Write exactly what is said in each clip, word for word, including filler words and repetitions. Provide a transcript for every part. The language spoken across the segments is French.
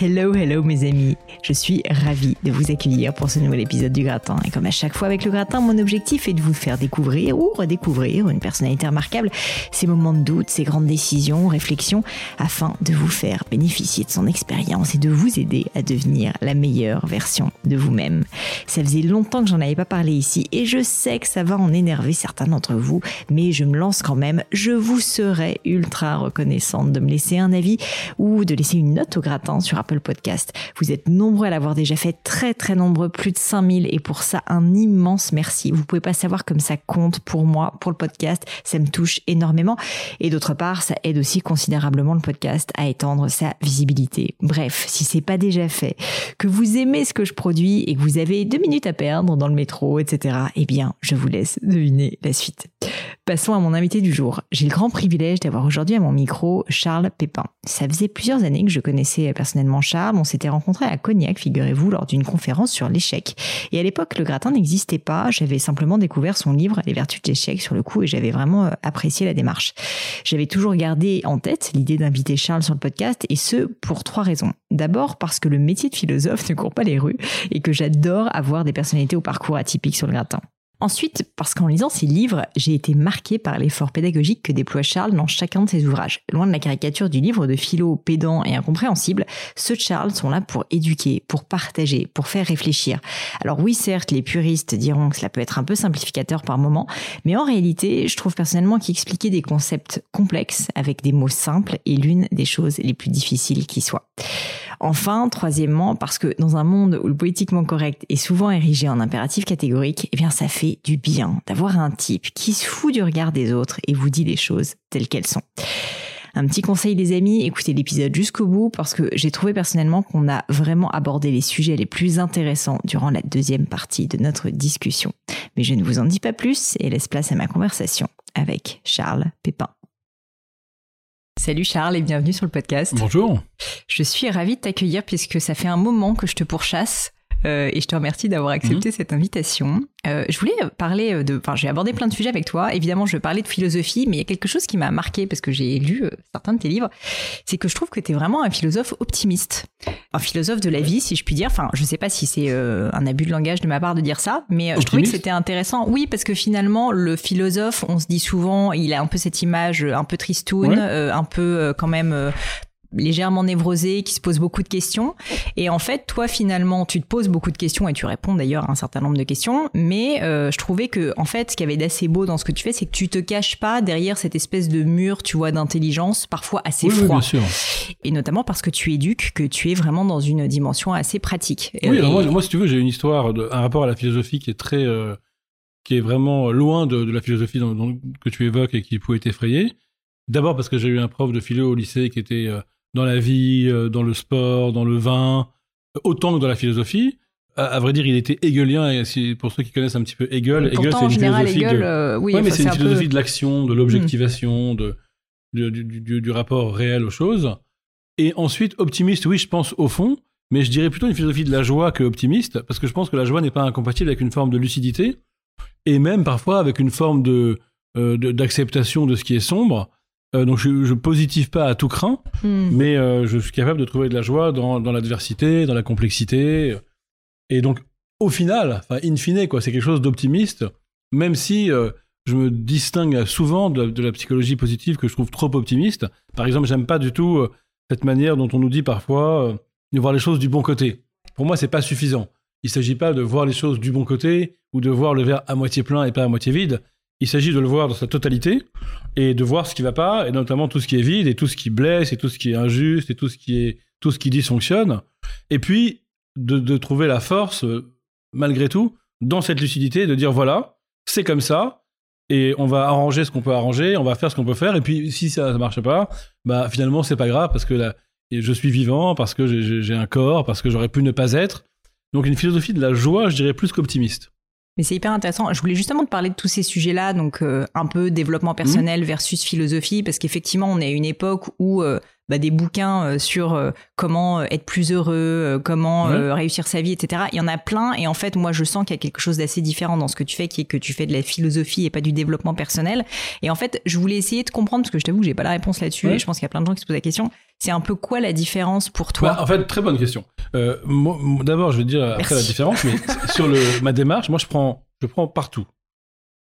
Hello, hello mes amis, je suis ravie de vous accueillir pour ce nouvel épisode du Gratin. Et comme à chaque fois avec le Gratin, mon objectif est de vous faire découvrir ou redécouvrir une personnalité remarquable, ses moments de doute, ses grandes décisions, réflexions, afin de vous faire bénéficier de son expérience et de vous aider à devenir la meilleure version de vous-même. Ça faisait longtemps que j'en avais pas parlé ici et je sais que ça va en énerver certains d'entre vous, mais je me lance quand même. Je vous serais ultra reconnaissante de me laisser un avis ou de laisser une note au Gratin sur Apple Podcast. Vous êtes nombreux à l'avoir déjà fait, très très nombreux, plus de cinq mille, et pour ça un immense merci. Vous pouvez pas savoir comme ça compte pour moi, pour le podcast, ça me touche énormément et d'autre part ça aide aussi considérablement le podcast à étendre sa visibilité. Bref, si c'est pas déjà fait, que vous aimez ce que je produis et que vous avez deux minutes à perdre dans le métro, et cetera, eh bien je vous laisse deviner la suite. Passons à mon invité du jour. J'ai le grand privilège d'avoir aujourd'hui à mon micro Charles Pépin. Ça faisait plusieurs années que je connaissais personnellement Charles. On s'était rencontrés à Cognac, figurez-vous, lors d'une conférence sur l'échec. Et à l'époque, le Gratin n'existait pas. J'avais simplement découvert son livre « Les vertus de l'échec » sur le coup et j'avais vraiment apprécié la démarche. J'avais toujours gardé en tête l'idée d'inviter Charles sur le podcast, et ce, pour trois raisons. D'abord, parce que le métier de philosophe ne court pas les rues et que j'adore avoir des personnalités au parcours atypique sur le Gratin. Ensuite, parce qu'en lisant ses livres, j'ai été marquée par l'effort pédagogique que déploie Charles dans chacun de ses ouvrages. Loin de la caricature du livre de philo pédant et incompréhensible, ceux de Charles sont là pour éduquer, pour partager, pour faire réfléchir. Alors oui, certes, les puristes diront que cela peut être un peu simplificateur par moment, mais en réalité, je trouve personnellement qu'expliquer des concepts complexes avec des mots simples est l'une des choses les plus difficiles qui soient. Enfin, troisièmement, parce que dans un monde où le politiquement correct est souvent érigé en impératif catégorique, eh bien ça fait du bien d'avoir un type qui se fout du regard des autres et vous dit les choses telles qu'elles sont. Un petit conseil les amis, écoutez l'épisode jusqu'au bout parce que j'ai trouvé personnellement qu'on a vraiment abordé les sujets les plus intéressants durant la deuxième partie de notre discussion. Mais je ne vous en dis pas plus et laisse place à ma conversation avec Charles Pépin. Salut Charles et bienvenue sur le podcast. Bonjour. Je suis ravie de t'accueillir puisque ça fait un moment que je te pourchasse euh, et je te remercie d'avoir accepté mmh. cette invitation. Euh, je voulais parler de... Enfin, j'ai abordé plein de sujets avec toi. Évidemment, je parlais de philosophie, mais il y a quelque chose qui m'a marqué parce que j'ai lu euh, certains de tes livres. C'est que je trouve que tu es vraiment un philosophe optimiste. Un philosophe de la vie, si je puis dire. Enfin, je sais pas si c'est euh, un abus de langage de ma part de dire ça, mais euh, je trouvais que c'était intéressant. Oui, parce que finalement, le philosophe, on se dit souvent, il a un peu cette image un peu tristoune, ouais. euh, un peu euh, quand même... Euh, légèrement névrosé, qui se pose beaucoup de questions. Et en fait, toi, finalement, tu te poses beaucoup de questions et tu réponds d'ailleurs à un certain nombre de questions. Mais euh, je trouvais que, en fait, ce qu'il y avait d'assez beau dans ce que tu fais, c'est que tu te caches pas derrière cette espèce de mur, tu vois, d'intelligence, parfois assez oui, froid. Oui, bien sûr. Et notamment parce que tu éduques, que tu es vraiment dans une dimension assez pratique. Oui, et... moi, moi, si tu veux, j'ai une histoire, de, un rapport à la philosophie qui est très, euh, qui est vraiment loin de, de la philosophie dont, dont, que tu évoques et qui pouvait t'effrayer. D'abord parce que j'ai eu un prof de philo au lycée qui était euh, dans la vie, dans le sport, dans le vin, autant que dans la philosophie. À, à vrai dire, il était hegelien, et si, pour ceux qui connaissent un petit peu Hegel, Hegel c'est une général, philosophie, Hegel, de... Euh, oui, ouais, mais c'est une philosophie peu... de l'action, de l'objectivation, mmh. de, du, du, du, du rapport réel aux choses. Et ensuite, optimiste, oui, je pense au fond, mais je dirais plutôt une philosophie de la joie que optimiste, parce que je pense que la joie n'est pas incompatible avec une forme de lucidité, et même parfois avec une forme de, euh, de, d'acceptation de ce qui est sombre. Donc je ne positive pas à tout craint, mmh. mais euh, je suis capable de trouver de la joie dans, dans l'adversité, dans la complexité. Et donc, au final, in fine, quoi, c'est quelque chose d'optimiste même si euh, je me distingue souvent de, de la psychologie positive que je trouve trop optimiste. Par exemple, j'aime pas du tout euh, cette manière dont on nous dit parfois euh, de voir les choses du bon côté. Pour moi, c'est pas suffisant. Il s'agit pas de voir les choses du bon côté ou de voir le verre à moitié plein et pas à moitié vide. Il s'agit de le voir dans sa totalité et de voir ce qui va pas, et notamment tout ce qui est vide et tout ce qui blesse et tout ce qui est injuste et tout ce qui est tout ce qui dysfonctionne. Et puis de, de trouver la force euh, malgré tout dans cette lucidité de dire voilà, c'est comme ça. Et on va arranger ce qu'on peut arranger, on va faire ce qu'on peut faire, et puis si ça ne marche pas, bah finalement c'est pas grave parce que là, je suis vivant, parce que j'ai, j'ai un corps, parce que j'aurais pu ne pas être. Donc une philosophie de la joie, je dirais plus qu'optimiste. Mais c'est hyper intéressant. Je voulais justement te parler de tous ces sujets-là, donc euh, un peu développement personnel mmh. versus philosophie, parce qu'effectivement on est à une époque où euh, bah, des bouquins euh, sur euh, comment être plus heureux, euh, comment ouais. euh, réussir sa vie, et cetera. Il y en a plein, et en fait moi je sens qu'il y a quelque chose d'assez différent dans ce que tu fais, qui est que tu fais de la philosophie et pas du développement personnel. Et en fait je voulais essayer de comprendre, parce que je t'avoue que j'ai pas la réponse là-dessus, ouais. et je pense qu'il y a plein de gens qui se posent la question. C'est un peu quoi la différence pour toi ? bah, En fait, très bonne question. Euh, moi, d'abord, je vais dire après Merci. la différence, mais sur le, ma démarche, moi, je prends, je prends partout.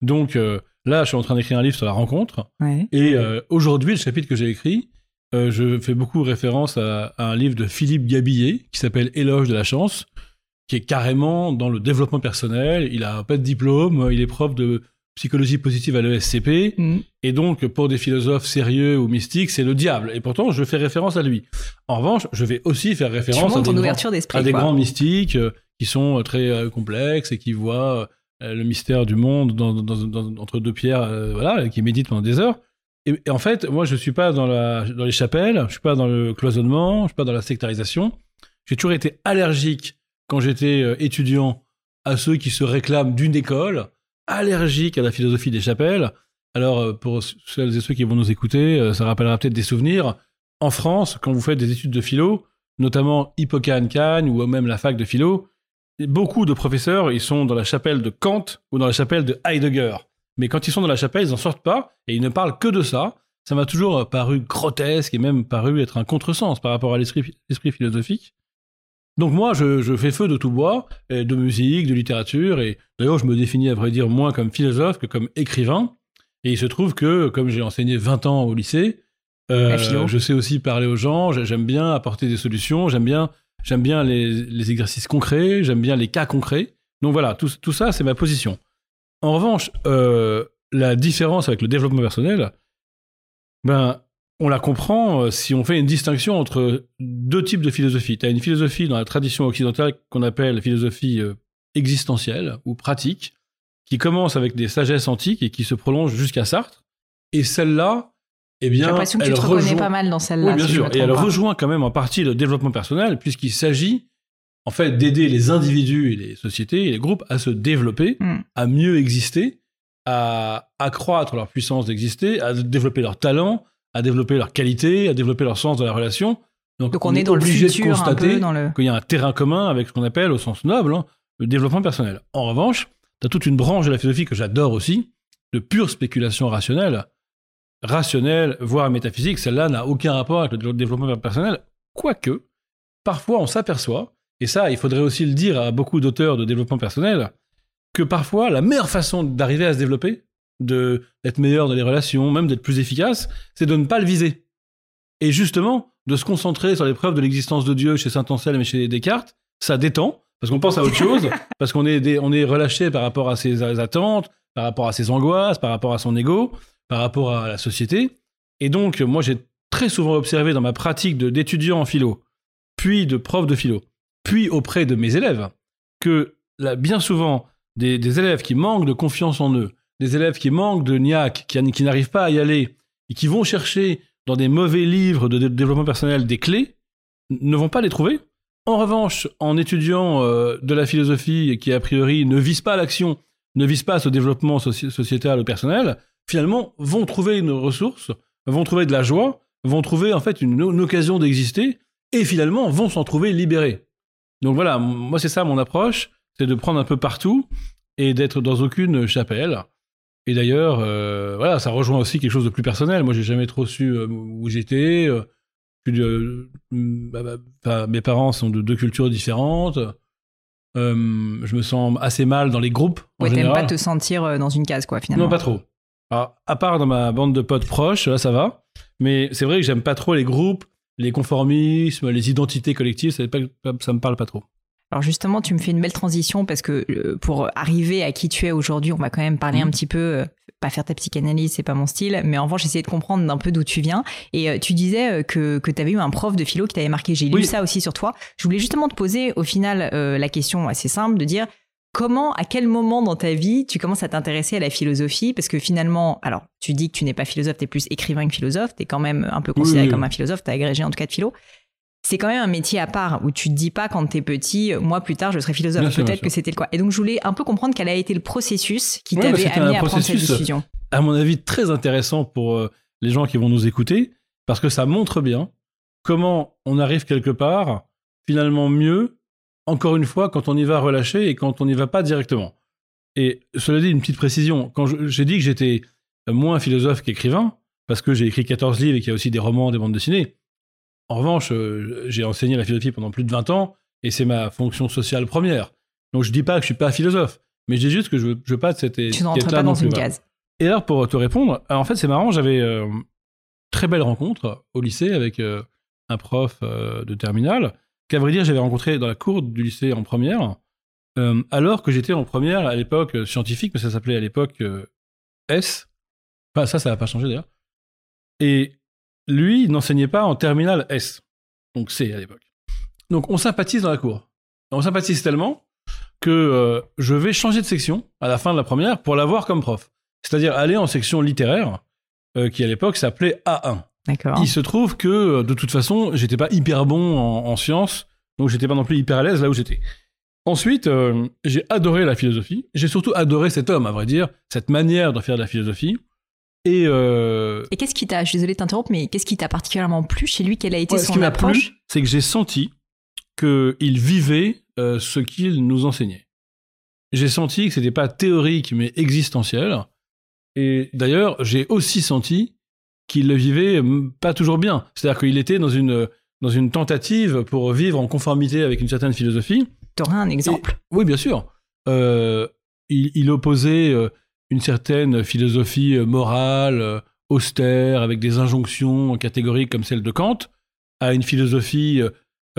Donc euh, là, je suis en train d'écrire un livre sur la rencontre. Ouais. Et euh, aujourd'hui, le chapitre que j'ai écrit, euh, je fais beaucoup référence à, à un livre de Philippe Gabillet qui s'appelle « Éloge de la chance », qui est carrément dans le développement personnel. Il n'a pas de diplôme, il est prof de psychologie positive à l'E S C P, mmh. et donc pour des philosophes sérieux ou mystiques, c'est le diable, et pourtant je fais référence à lui. En revanche, je vais aussi faire référence à des, grands, à des grands mystiques euh, qui sont euh, très euh, complexes et qui voient euh, le mystère du monde dans, dans, dans, dans, entre deux pierres, euh, voilà, qui méditent pendant des heures. Et, et en fait, moi je ne suis pas dans, la, dans les chapelles, je ne suis pas dans le cloisonnement, je ne suis pas dans la sectarisation. J'ai toujours été allergique, quand j'étais euh, étudiant, à ceux qui se réclament d'une école, allergique à la philosophie des chapelles. Alors, pour celles et ceux qui vont nous écouter, ça rappellera peut-être des souvenirs. En France, quand vous faites des études de philo, notamment Hippocane-Cagne ou même la fac de philo, beaucoup de professeurs, ils sont dans la chapelle de Kant ou dans la chapelle de Heidegger. Mais quand ils sont dans la chapelle, ils n'en sortent pas et ils ne parlent que de ça. Ça m'a toujours paru grotesque et même paru être un contresens par rapport à l'esprit, l'esprit philosophique. Donc moi, je, je fais feu de tout bois, de musique, de littérature, et d'ailleurs, je me définis à vrai dire moins comme philosophe que comme écrivain, et il se trouve que, comme j'ai enseigné vingt ans au lycée, euh, je sais aussi parler aux gens, j'aime bien apporter des solutions, j'aime bien, j'aime bien les, les exercices concrets, j'aime bien les cas concrets, donc voilà, tout, tout ça, c'est ma position. En revanche, euh, la différence avec le développement personnel, ben... on la comprend si on fait une distinction entre deux types de philosophie. Tu as une philosophie dans la tradition occidentale qu'on appelle philosophie existentielle ou pratique, qui commence avec des sagesses antiques et qui se prolonge jusqu'à Sartre. Et celle-là, eh bien, j'ai l'impression que elle tu te rejoint... reconnais pas mal dans celle-là. Oui, bien si sûr. Et elle pas. rejoint quand même en partie le développement personnel, puisqu'il s'agit en fait d'aider les individus et les sociétés et les groupes à se développer, mm. à mieux exister, à accroître leur puissance d'exister, à développer leurs talents, à développer leur qualité, à développer leur sens dans la relation. Donc, Donc on, on est, est dans obligé le futur, de constater le... qu'il y a un terrain commun avec ce qu'on appelle, au sens noble, hein, le développement personnel. En revanche, tu as toute une branche de la philosophie que j'adore aussi, de pure spéculation rationnelle, rationnelle, voire métaphysique. Celle-là n'a aucun rapport avec le développement personnel, quoique, parfois on s'aperçoit, et ça, il faudrait aussi le dire à beaucoup d'auteurs de développement personnel, que parfois, la meilleure façon d'arriver à se développer, De, d'être meilleur dans les relations, même d'être plus efficace, c'est de ne pas le viser. Et justement, de se concentrer sur les preuves de l'existence de Dieu chez Saint-Anselme et chez Descartes, ça détend, parce qu'on pense à autre chose, parce qu'on est, des, on est relâché par rapport à ses attentes, par rapport à ses angoisses, par rapport à son ego, par rapport à la société. Et donc, moi, j'ai très souvent observé dans ma pratique de, d'étudiant en philo, puis de prof de philo, puis auprès de mes élèves, que là, bien souvent, des, des élèves qui manquent de confiance en eux, des élèves qui manquent de niaque, qui, qui n'arrivent pas à y aller, et qui vont chercher dans des mauvais livres de, de développement personnel des clés, n- ne vont pas les trouver. En revanche, en étudiant euh, de la philosophie qui, a priori, ne vise pas à l'action, ne vise pas à ce développement soci- sociétal ou personnel, finalement, vont trouver une ressource, vont trouver de la joie, vont trouver en fait une, une occasion d'exister, et finalement, vont s'en trouver libérés. Donc voilà, m- moi c'est ça mon approche, c'est de prendre un peu partout, et d'être dans aucune chapelle. Et d'ailleurs, euh, voilà, ça rejoint aussi quelque chose de plus personnel. Moi, j'ai jamais trop su euh, où j'étais. Euh, je, euh, bah, bah, bah, mes parents sont de deux cultures différentes. Euh, je me sens assez mal dans les groupes. Ouais, t'aimes pas te sentir dans une case, quoi, finalement. Non, pas trop. Alors, à part dans ma bande de potes proches, là, ça va. Mais c'est vrai que j'aime pas trop les groupes, les conformismes, les identités collectives, ça, ça me parle pas trop. Alors justement, tu me fais une belle transition parce que pour arriver à qui tu es aujourd'hui, on va quand même parler mmh. un petit peu, pas faire ta psychanalyse, c'est pas mon style, mais en revanche, essayer de comprendre d'un peu d'où tu viens. Et tu disais que, que tu avais eu un prof de philo qui t'avait marqué, j'ai oui. lu ça aussi sur toi. Je voulais justement te poser au final euh, la question assez simple de dire comment, à quel moment dans ta vie, tu commences à t'intéresser à la philosophie? Parce que finalement, alors tu dis que tu n'es pas philosophe, t'es plus écrivain que philosophe, t'es quand même un peu considéré oui, oui, oui. comme un philosophe, t'as agrégé en tout cas de philo. C'est quand même un métier à part où tu te dis pas quand t'es petit, moi plus tard je serai philosophe. Sûr, peut-être que c'était le quoi. Et donc je voulais un peu comprendre quel a été le processus qui ouais, t'avait amené à prendre cette décision. À mon avis, très intéressant pour les gens qui vont nous écouter, parce que ça montre bien comment on arrive quelque part, finalement mieux, encore une fois, quand on y va relâché et quand on n'y va pas directement. Et cela dit, une petite précision, quand je, j'ai dit que j'étais moins philosophe qu'écrivain, parce que j'ai écrit quatorze livres et qu'il y a aussi des romans, des bandes dessinées. En revanche, j'ai enseigné la philosophie pendant plus de vingt ans, et c'est ma fonction sociale première. Donc je dis pas que je suis pas philosophe, mais je dis juste que je veux, je veux pas de cette étiquette-là. Tu n'entres pas dans une case. Et alors, pour te répondre, en fait, c'est marrant, j'avais euh, très belle rencontre au lycée avec euh, un prof euh, de terminale, qu'à vrai dire, j'avais rencontré dans la cour du lycée en première, euh, alors que j'étais en première à l'époque euh, scientifique, mais ça s'appelait à l'époque euh, S. Enfin, ça, ça n'a pas changé d'ailleurs. Et lui, il n'enseignait pas en terminale S, donc C à l'époque. Donc on sympathise dans la cour. On sympathise tellement que euh, je vais changer de section à la fin de la première pour l'avoir comme prof. C'est-à-dire aller en section littéraire, euh, qui à l'époque s'appelait A un. D'accord. Il se trouve que, de toute façon, j'étais pas hyper bon en, en sciences, donc j'étais pas non plus hyper à l'aise là où j'étais. Ensuite, euh, j'ai adoré la philosophie. J'ai surtout adoré cet homme, à vrai dire, cette manière de faire de la philosophie. Et, euh... et qu'est-ce qui t'a, je suis désolé de t'interrompre, mais qu'est-ce qui t'a particulièrement plu chez lui? Quelle a été ouais, son ce qui approche m'a plu, c'est que j'ai senti qu'il vivait euh, ce qu'il nous enseignait. J'ai senti que c'était pas théorique, mais existentiel. Et d'ailleurs, j'ai aussi senti qu'il le vivait pas toujours bien. C'est-à-dire qu'il était dans une, dans une tentative pour vivre en conformité avec une certaine philosophie. T'aurais un exemple? Et, oui, bien sûr. Euh, il, il opposait... Euh, une certaine philosophie morale, austère, avec des injonctions catégoriques comme celle de Kant, à une philosophie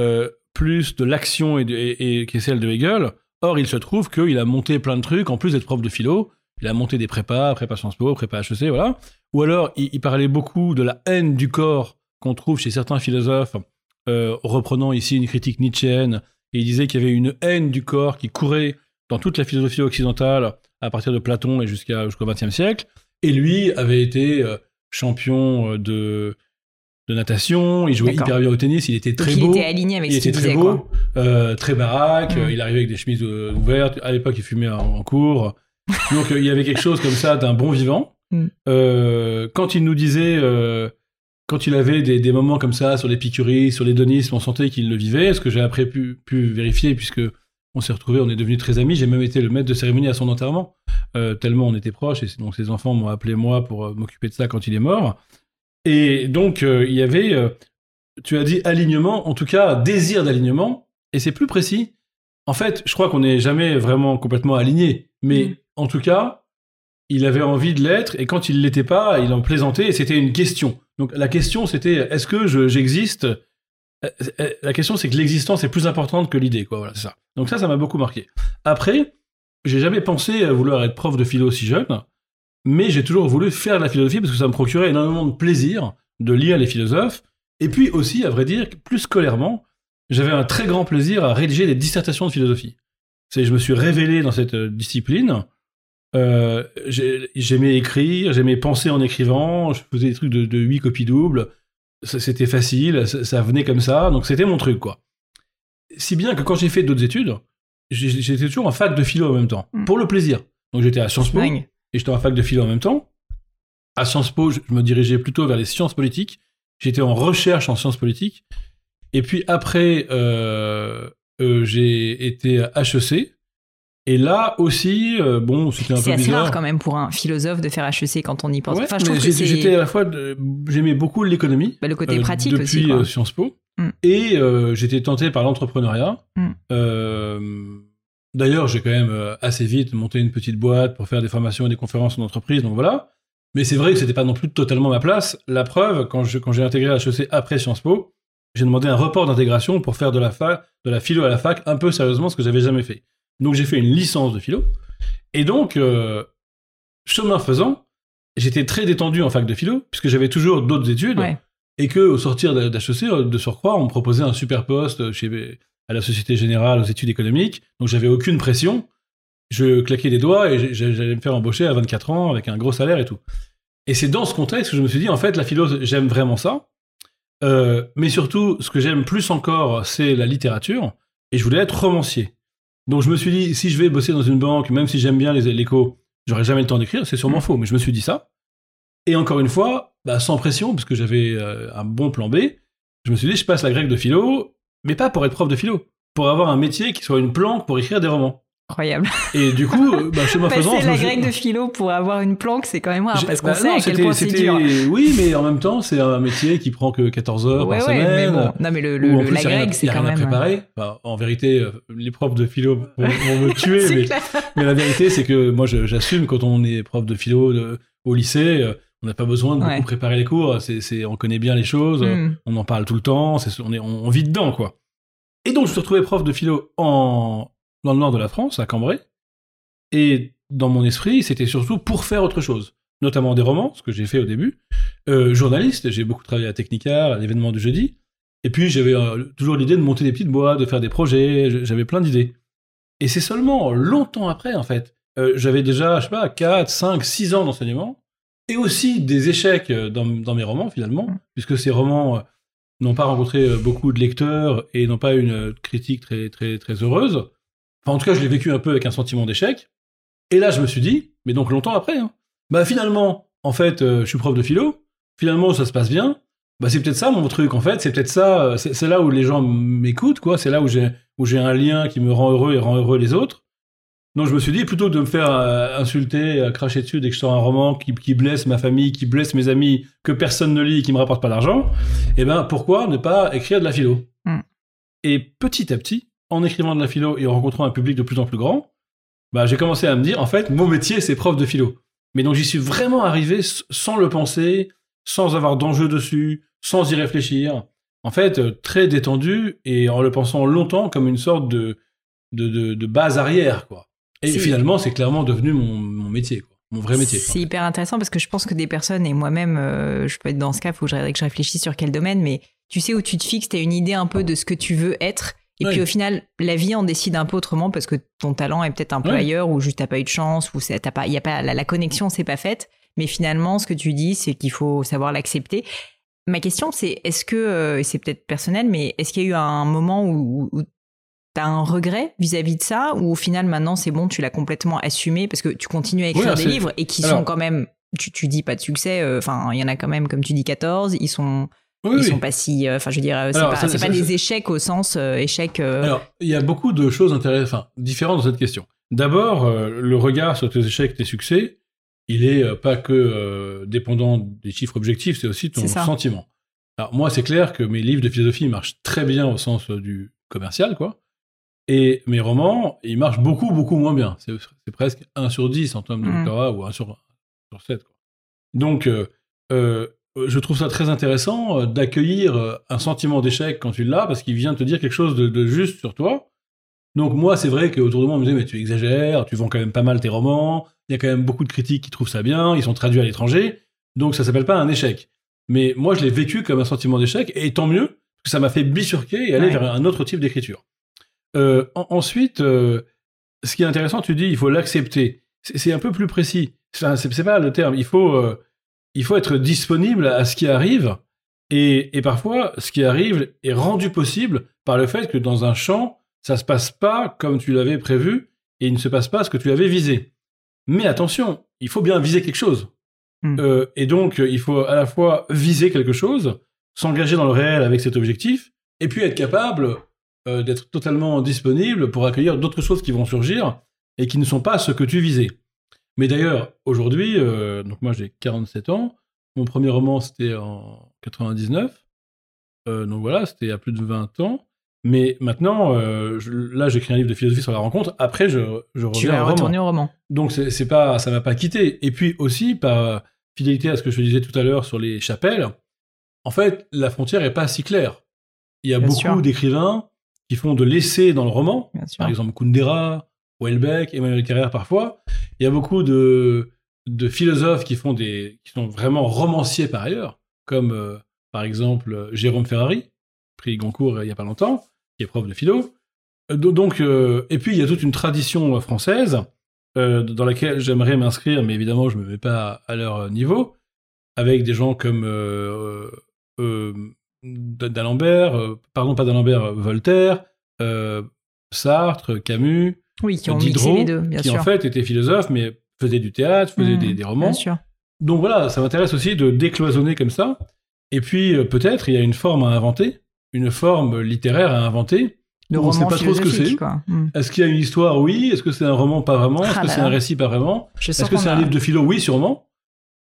euh, plus de l'action et, de, et, et qui est celle de Hegel. Or, il se trouve qu'il a monté plein de trucs, en plus d'être prof de philo, il a monté des prépas, prépa Sciences Po, prépa H E C, voilà. Ou alors, il, il parlait beaucoup de la haine du corps qu'on trouve chez certains philosophes, euh, reprenant ici une critique nietzschéenne, et il disait qu'il y avait une haine du corps qui courait dans toute la philosophie occidentale, à partir de Platon et jusqu'à, jusqu'au vingtième siècle. Et lui avait été euh, champion de, de natation, il jouait D'accord. hyper bien au tennis, il était très Donc beau. Il était aligné avec il ce qu'il disait. Il était très beau, euh, très baraque, mmh. euh, il arrivait avec des chemises euh, ouvertes. À l'époque, il fumait en, en cours. Donc, euh, il y avait quelque chose comme ça d'un bon vivant. Mmh. Euh, quand il nous disait, euh, quand il avait des, des moments comme ça sur l'épicurisme, sur l'hédonisme, on sentait qu'il le vivait, ce que j'ai après pu, pu vérifier, puisque on s'est retrouvés, on est devenus très amis. J'ai même été le maître de cérémonie à son enterrement, euh, tellement on était proches. Et donc ses enfants m'ont appelé moi pour euh, m'occuper de ça quand il est mort. Et donc euh, il y avait, euh, tu as dit alignement, en tout cas désir d'alignement. Et c'est plus précis. En fait, je crois qu'on n'est jamais vraiment complètement aligné, mais mmh. en tout cas, il avait envie de l'être. Et quand il l'était pas, il en plaisantait. Et c'était une question. Donc la question, c'était est-ce que je, j'existe? La question, c'est que l'existence est plus importante que l'idée, quoi. Voilà, c'est ça. Donc ça, ça m'a beaucoup marqué. Après, j'ai jamais pensé à vouloir être prof de philo si jeune, mais j'ai toujours voulu faire de la philosophie parce que ça me procurait énormément de plaisir de lire les philosophes. Et puis aussi, à vrai dire, plus scolairement, j'avais un très grand plaisir à rédiger des dissertations de philosophie. C'est, je me suis révélé dans cette discipline. Euh, j'ai, j'aimais écrire, j'aimais penser en écrivant. Je faisais des trucs de, de huit copies doubles. C'était facile, ça venait comme ça, donc c'était mon truc, quoi. Si bien que quand j'ai fait d'autres études, j'étais toujours en fac de philo en même temps, mmh. pour le plaisir. Donc j'étais à Sciences Po, et j'étais en fac de philo en même temps. À Sciences Po, je me dirigeais plutôt vers les sciences politiques, j'étais en recherche en sciences politiques, et puis après, euh, euh, j'ai été à H E C, et là aussi, euh, bon, c'était un c'est peu bizarre. C'est assez rare quand même pour un philosophe de faire H E C quand on y pense. Ouais, enfin, je trouve que c'est... J'étais à la fois, de... j'aimais beaucoup l'économie. Bah, le côté euh, pratique depuis aussi. Depuis euh, Sciences Po. Mm. Et euh, j'étais tenté par l'entrepreneuriat. Mm. Euh, D'ailleurs, j'ai quand même assez vite monté une petite boîte pour faire des formations et des conférences en entreprise, donc voilà. Mais c'est vrai que c'était pas non plus totalement ma place. La preuve, quand je, quand j'ai intégré à H E C après Sciences Po, j'ai demandé un report d'intégration pour faire de la, fa- de la philo à la fac un peu sérieusement, ce que j'avais jamais fait. Donc j'ai fait une licence de philo. Et donc, euh, chemin faisant, j'étais très détendu en fac de philo, puisque j'avais toujours d'autres études, ouais. et qu'au sortir d'H E C, de surcroît, on me proposait un super poste chez... à la Société Générale, aux études économiques, donc j'avais aucune pression, je claquais des doigts et j'allais me faire embaucher à vingt-quatre ans avec un gros salaire et tout. Et c'est dans ce contexte que je me suis dit, en fait, la philo, j'aime vraiment ça, euh, mais surtout, ce que j'aime plus encore, c'est la littérature, et je voulais être romancier. Donc je me suis dit, si je vais bosser dans une banque, même si j'aime bien les l'éco, j'aurai jamais le temps d'écrire, c'est sûrement mmh. faux, mais je me suis dit ça. Et encore une fois, bah, sans pression, parce que j'avais euh, un bon plan B, je me suis dit, je passe la grecque de philo, mais pas pour être prof de philo, pour avoir un métier qui soit une planque pour écrire des romans. Incroyable. Et du coup, bah, chemin faisant... Passer la grecque de philo pour avoir une planque, c'est quand même rare, parce qu'on bah sait non, à quel point c'est dur. Oui, mais en même temps, c'est un métier qui prend que quatorze heures ouais, par ouais, semaine. Mais bon. Non, mais le, le, plus, la grecque, c'est quand même... Il n'y a rien à préparer. Enfin, en vérité, les profs de philo vont, vont me tuer, mais, mais la vérité, c'est que moi, je, j'assume, quand on est prof de philo de, au lycée... On n'a pas besoin de beaucoup ouais. préparer les cours, c'est, c'est, on connaît bien les choses, mm. on en parle tout le temps, c'est, on, est, on, on vit dedans, quoi. Et donc, je me suis retrouvé prof de philo en, dans le nord de la France, à Cambrai, et dans mon esprit, c'était surtout pour faire autre chose, notamment des romans, ce que j'ai fait au début, euh, journaliste, j'ai beaucoup travaillé à Technikart, à l'événement du jeudi, et puis j'avais euh, toujours l'idée de monter des petites boîtes, de faire des projets, j'avais plein d'idées. Et c'est seulement longtemps après, en fait, euh, j'avais déjà, je sais pas, quatre, cinq, six ans d'enseignement, et aussi des échecs dans, dans mes romans, finalement, mmh. puisque ces romans n'ont pas rencontré beaucoup de lecteurs et n'ont pas une critique très, très, très heureuse. Enfin, en tout cas, je l'ai vécu un peu avec un sentiment d'échec. Et là, je me suis dit, mais donc longtemps après, hein, bah finalement, en fait, euh, je suis prof de philo, finalement, ça se passe bien, bah c'est peut-être ça mon truc, en fait, c'est peut-être ça, c'est, c'est là où les gens m'écoutent, quoi, c'est là où j'ai, où j'ai un lien qui me rend heureux et rend heureux les autres. Donc je me suis dit, plutôt que de me faire euh, insulter, euh, cracher dessus dès que je sors un roman qui, qui blesse ma famille, qui blesse mes amis, que personne ne lit, qui me rapporte pas d'argent, eh ben pourquoi ne pas écrire de la philo ? mm. Et petit à petit, en écrivant de la philo et en rencontrant un public de plus en plus grand, bah j'ai commencé à me dire, en fait, mon métier, c'est prof de philo. Mais donc j'y suis vraiment arrivé sans le penser, sans avoir d'enjeu dessus, sans y réfléchir. En fait, très détendu et en le pensant longtemps comme une sorte de, de, de, de base arrière, quoi. Et c'est... finalement, c'est clairement devenu mon, mon métier, quoi. Mon vrai métier. C'est hyper intéressant parce que je pense que des personnes, et moi-même, euh, je peux être dans ce cas, il faut que je, que je réfléchisse sur quel domaine, mais tu sais où tu te fixes, tu as une idée un peu de ce que tu veux être, et oui. puis au final, la vie en décide un peu autrement parce que ton talent est peut-être un peu oui. ailleurs, ou juste tu n'as pas eu de chance, ou t'as pas, y a pas, la, la connexion, c'est pas faite, mais finalement, ce que tu dis, c'est qu'il faut savoir l'accepter. Ma question, c'est, est-ce que, et c'est peut-être personnel, mais est-ce qu'il y a eu un moment où, où t'as un regret vis-à-vis de ça, ou au final, maintenant, c'est bon, tu l'as complètement assumé parce que tu continues à écrire oui, des c'est... livres et qui Alors... sont quand même, tu, tu dis pas de succès, enfin, euh, il y en a quand même, comme tu dis, quatorze, ils sont, oui, ils oui. sont pas si, enfin, euh, je veux dire, c'est Alors, pas, ça, c'est ça, pas ça, des ça... échecs au sens euh, échec. Euh... Alors, il y a beaucoup de choses intéressantes, différentes dans cette question. D'abord, euh, le regard sur tes échecs, tes succès, il est euh, pas que euh, dépendant des chiffres objectifs, c'est aussi ton c'est sentiment. Alors, moi, c'est clair que mes livres de philosophie marchent très bien au sens euh, du commercial, quoi. Et mes romans, ils marchent beaucoup, beaucoup moins bien. C'est, c'est presque un sur dix en termes de doctorat mmh. ou un sur sept. Quoi. Donc, euh, euh, je trouve ça très intéressant d'accueillir un sentiment d'échec quand tu l'as, parce qu'il vient te dire quelque chose de, de juste sur toi. Donc moi, c'est vrai qu'autour de moi, on me disait « mais tu exagères, tu vends quand même pas mal tes romans, il y a quand même beaucoup de critiques qui trouvent ça bien, ils sont traduits à l'étranger, donc ça s'appelle pas un échec. » Mais moi, je l'ai vécu comme un sentiment d'échec, et tant mieux, parce que ça m'a fait bifurquer et aller ouais. vers un autre type d'écriture. Euh, ensuite, euh, ce qui est intéressant, tu dis, il faut l'accepter. C'est, c'est un peu plus précis. Enfin, c'est, c'est pas le terme. Il faut, euh, il faut être disponible à ce qui arrive. Et, et parfois, ce qui arrive est rendu possible par le fait que dans un champ, ça se passe pas comme tu l'avais prévu et il ne se passe pas ce que tu avais visé. Mais attention, il faut bien viser quelque chose. Mmh. Euh, et donc, il faut à la fois viser quelque chose, s'engager dans le réel avec cet objectif, et puis être capable d'être totalement disponible pour accueillir d'autres choses qui vont surgir et qui ne sont pas ce que tu visais. Mais d'ailleurs, aujourd'hui, euh, donc moi j'ai quarante-sept ans, mon premier roman c'était en quatre-vingt-dix-neuf, euh, donc voilà, c'était il y a plus de vingt ans, Mais maintenant, euh, je, là, j'écris un livre de philosophie sur la rencontre. Après, je, je reviens. Tu vas retourner au roman. Donc, c'est, c'est pas, ça m'a pas quitté. Et puis aussi, par fidélité à ce que je disais tout à l'heure sur les chapelles, en fait, la frontière est pas si claire. Il y a Bien beaucoup sûr. d'écrivains qui font de l'essai dans le roman. Bien par sûr. exemple, Kundera, Hegel, Emmanuel Carrère parfois. Il y a beaucoup de, de philosophes qui font des, qui sont vraiment romanciers par ailleurs, comme euh, par exemple Jérôme Ferrari, prix Goncourt il y a pas longtemps, qui est prof de philo. Donc, euh, et puis, il y a toute une tradition française euh, dans laquelle j'aimerais m'inscrire, mais évidemment, je ne me mets pas à leur niveau, avec des gens comme euh, euh, d'Alembert, euh, pardon, pas d'Alembert, Voltaire, euh, Sartre, Camus, oui, qui ont Diderot, mixé les deux, bien qui sûr. En fait étaient philosophes, mais faisaient du théâtre, faisaient mmh, des, des romans. Bien sûr. Donc voilà, ça m'intéresse aussi de décloisonner comme ça. Et puis, euh, peut-être, il y a une forme à inventer, une forme littéraire à inventer. Le on ne sait pas trop ce que c'est. Mm. Est-ce qu'il y a une histoire? Oui. Est-ce que c'est un roman? Pas vraiment. Est-ce ah que là c'est là. un récit? Pas vraiment. Je Est-ce que c'est a... un livre de philo? Oui, sûrement.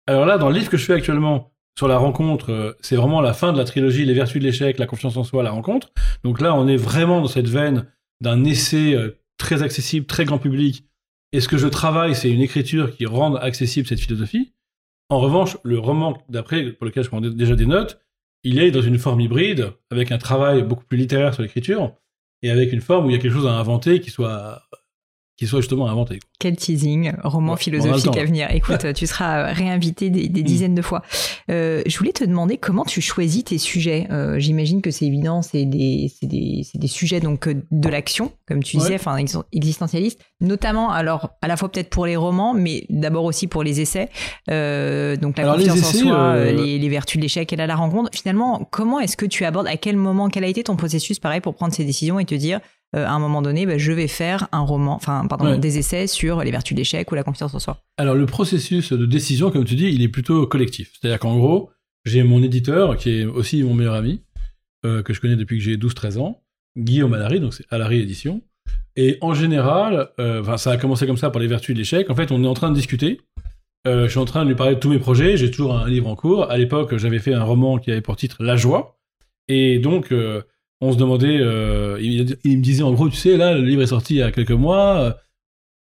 Alors là, dans le livre que je fais actuellement sur la rencontre, c'est vraiment la fin de la trilogie Les vertus de l'échec, la confiance en soi, la rencontre. Donc là, on est vraiment dans cette veine d'un essai très accessible, très grand public. Et ce que je travaille, c'est une écriture qui rende accessible cette philosophie. En revanche, le roman d'après, pour lequel je prends déjà des notes, il est dans une forme hybride, avec un travail beaucoup plus littéraire sur l'écriture, et avec une forme où il y a quelque chose à inventer qui soit, qui soit justement inventé. Quel teasing, roman ouais, philosophique à venir. Écoute, tu seras réinvité des, des mmh. dizaines de fois. Euh, je voulais te demander comment tu choisis tes sujets. Euh, j'imagine que c'est évident, c'est des, c'est des, c'est des sujets donc, de l'action, comme tu disais, enfin ouais. ex- existentialiste, notamment, alors à la fois peut-être pour les romans, mais d'abord aussi pour les essais. Euh, donc la alors confiance essais, en soi, euh... les, les vertus de l'échec et la, la rencontre. Finalement, comment est-ce que tu abordes, à quel moment, quel a été ton processus pareil pour prendre ces décisions et te dire... Euh, à un moment donné, bah, je vais faire un roman, enfin, pardon, ouais. des essais sur les vertus de l'échec ou la confiance en soi. Alors, le processus de décision, comme tu dis, il est plutôt collectif. C'est-à-dire qu'en gros, j'ai mon éditeur, qui est aussi mon meilleur ami, euh, que je connais depuis que j'ai douze treize ans, Guillaume Allary, donc c'est Allary Édition. Et en général, euh, ça a commencé comme ça par les vertus de l'échec. En fait, on est en train de discuter. Euh, je suis en train de lui parler de tous mes projets. J'ai toujours un livre en cours. À l'époque, j'avais fait un roman qui avait pour titre La Joie. Et donc... Euh, on se demandait, euh, il, il me disait en gros, tu sais, là, le livre est sorti il y a quelques mois, euh,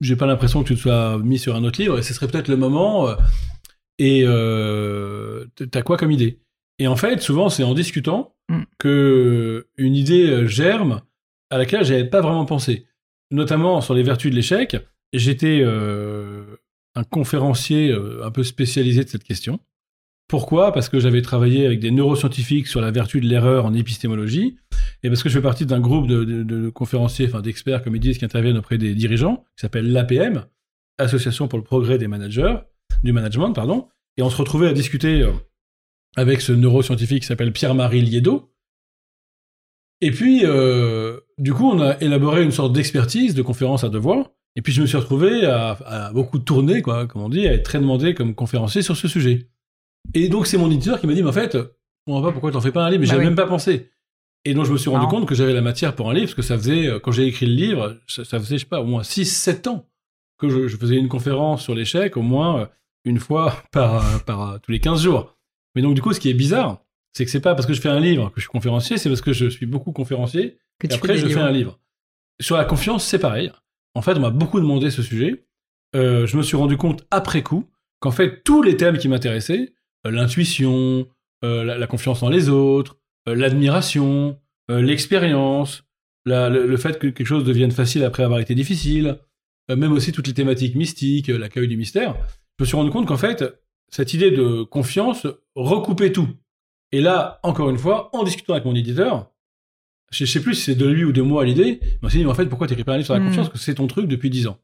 j'ai pas l'impression que tu te sois mis sur un autre livre, et ce serait peut-être le moment, euh, et euh, t'as quoi comme idée? Et en fait, souvent, c'est en discutant mm. que une idée germe à laquelle j'avais pas vraiment pensé. Notamment sur les vertus de l'échec, j'étais euh, un conférencier un peu spécialisé de cette question. Pourquoi ? Parce que j'avais travaillé avec des neuroscientifiques sur la vertu de l'erreur en épistémologie, et parce que je fais partie d'un groupe de, de, de conférenciers, enfin d'experts, comme ils disent, qui interviennent auprès des dirigeants, qui s'appelle l'A P M, Association pour le progrès des managers, du management, pardon. Et on se retrouvait à discuter avec ce neuroscientifique qui s'appelle Pierre-Marie Liédo. Et puis, euh, du coup, on a élaboré une sorte d'expertise de conférence à deux voix, et puis je me suis retrouvé à, à beaucoup tourner, quoi, comme on dit, à être très demandé comme conférencier sur ce sujet. Et donc, c'est mon éditeur qui m'a dit, mais en fait, on ne voit pas pourquoi tu n'en fais pas un livre, mais bah j'avais oui. même pas pensé. Et donc, je me suis rendu non. compte que j'avais la matière pour un livre, parce que ça faisait, quand j'ai écrit le livre, ça, ça faisait, je sais pas, au moins six sept ans que je, je faisais une conférence sur l'échec, au moins une fois par, par tous les quinze jours. Mais donc, du coup, ce qui est bizarre, c'est que ce n'est pas parce que je fais un livre que je suis conférencier, c'est parce que je suis beaucoup conférencier, que et après, je livres. fais un livre. Sur la confiance, c'est pareil. En fait, on m'a beaucoup demandé ce sujet. Euh, je me suis rendu compte, après coup, qu'en fait, tous les thèmes qui m'intéressaient, l'intuition, euh, la, la confiance en les autres, euh, l'admiration, euh, l'expérience, la, le, le fait que quelque chose devienne facile après avoir été difficile, euh, même aussi toutes les thématiques mystiques, euh, l'accueil du mystère, je me suis rendu compte qu'en fait, cette idée de confiance recoupait tout. Et là, encore une fois, en discutant avec mon éditeur, je ne sais plus si c'est de lui ou de moi l'idée, mais on s'est dit, mais en fait, pourquoi tu n'écris pas un livre sur la mmh. confiance, parce que c'est ton truc depuis dix ans.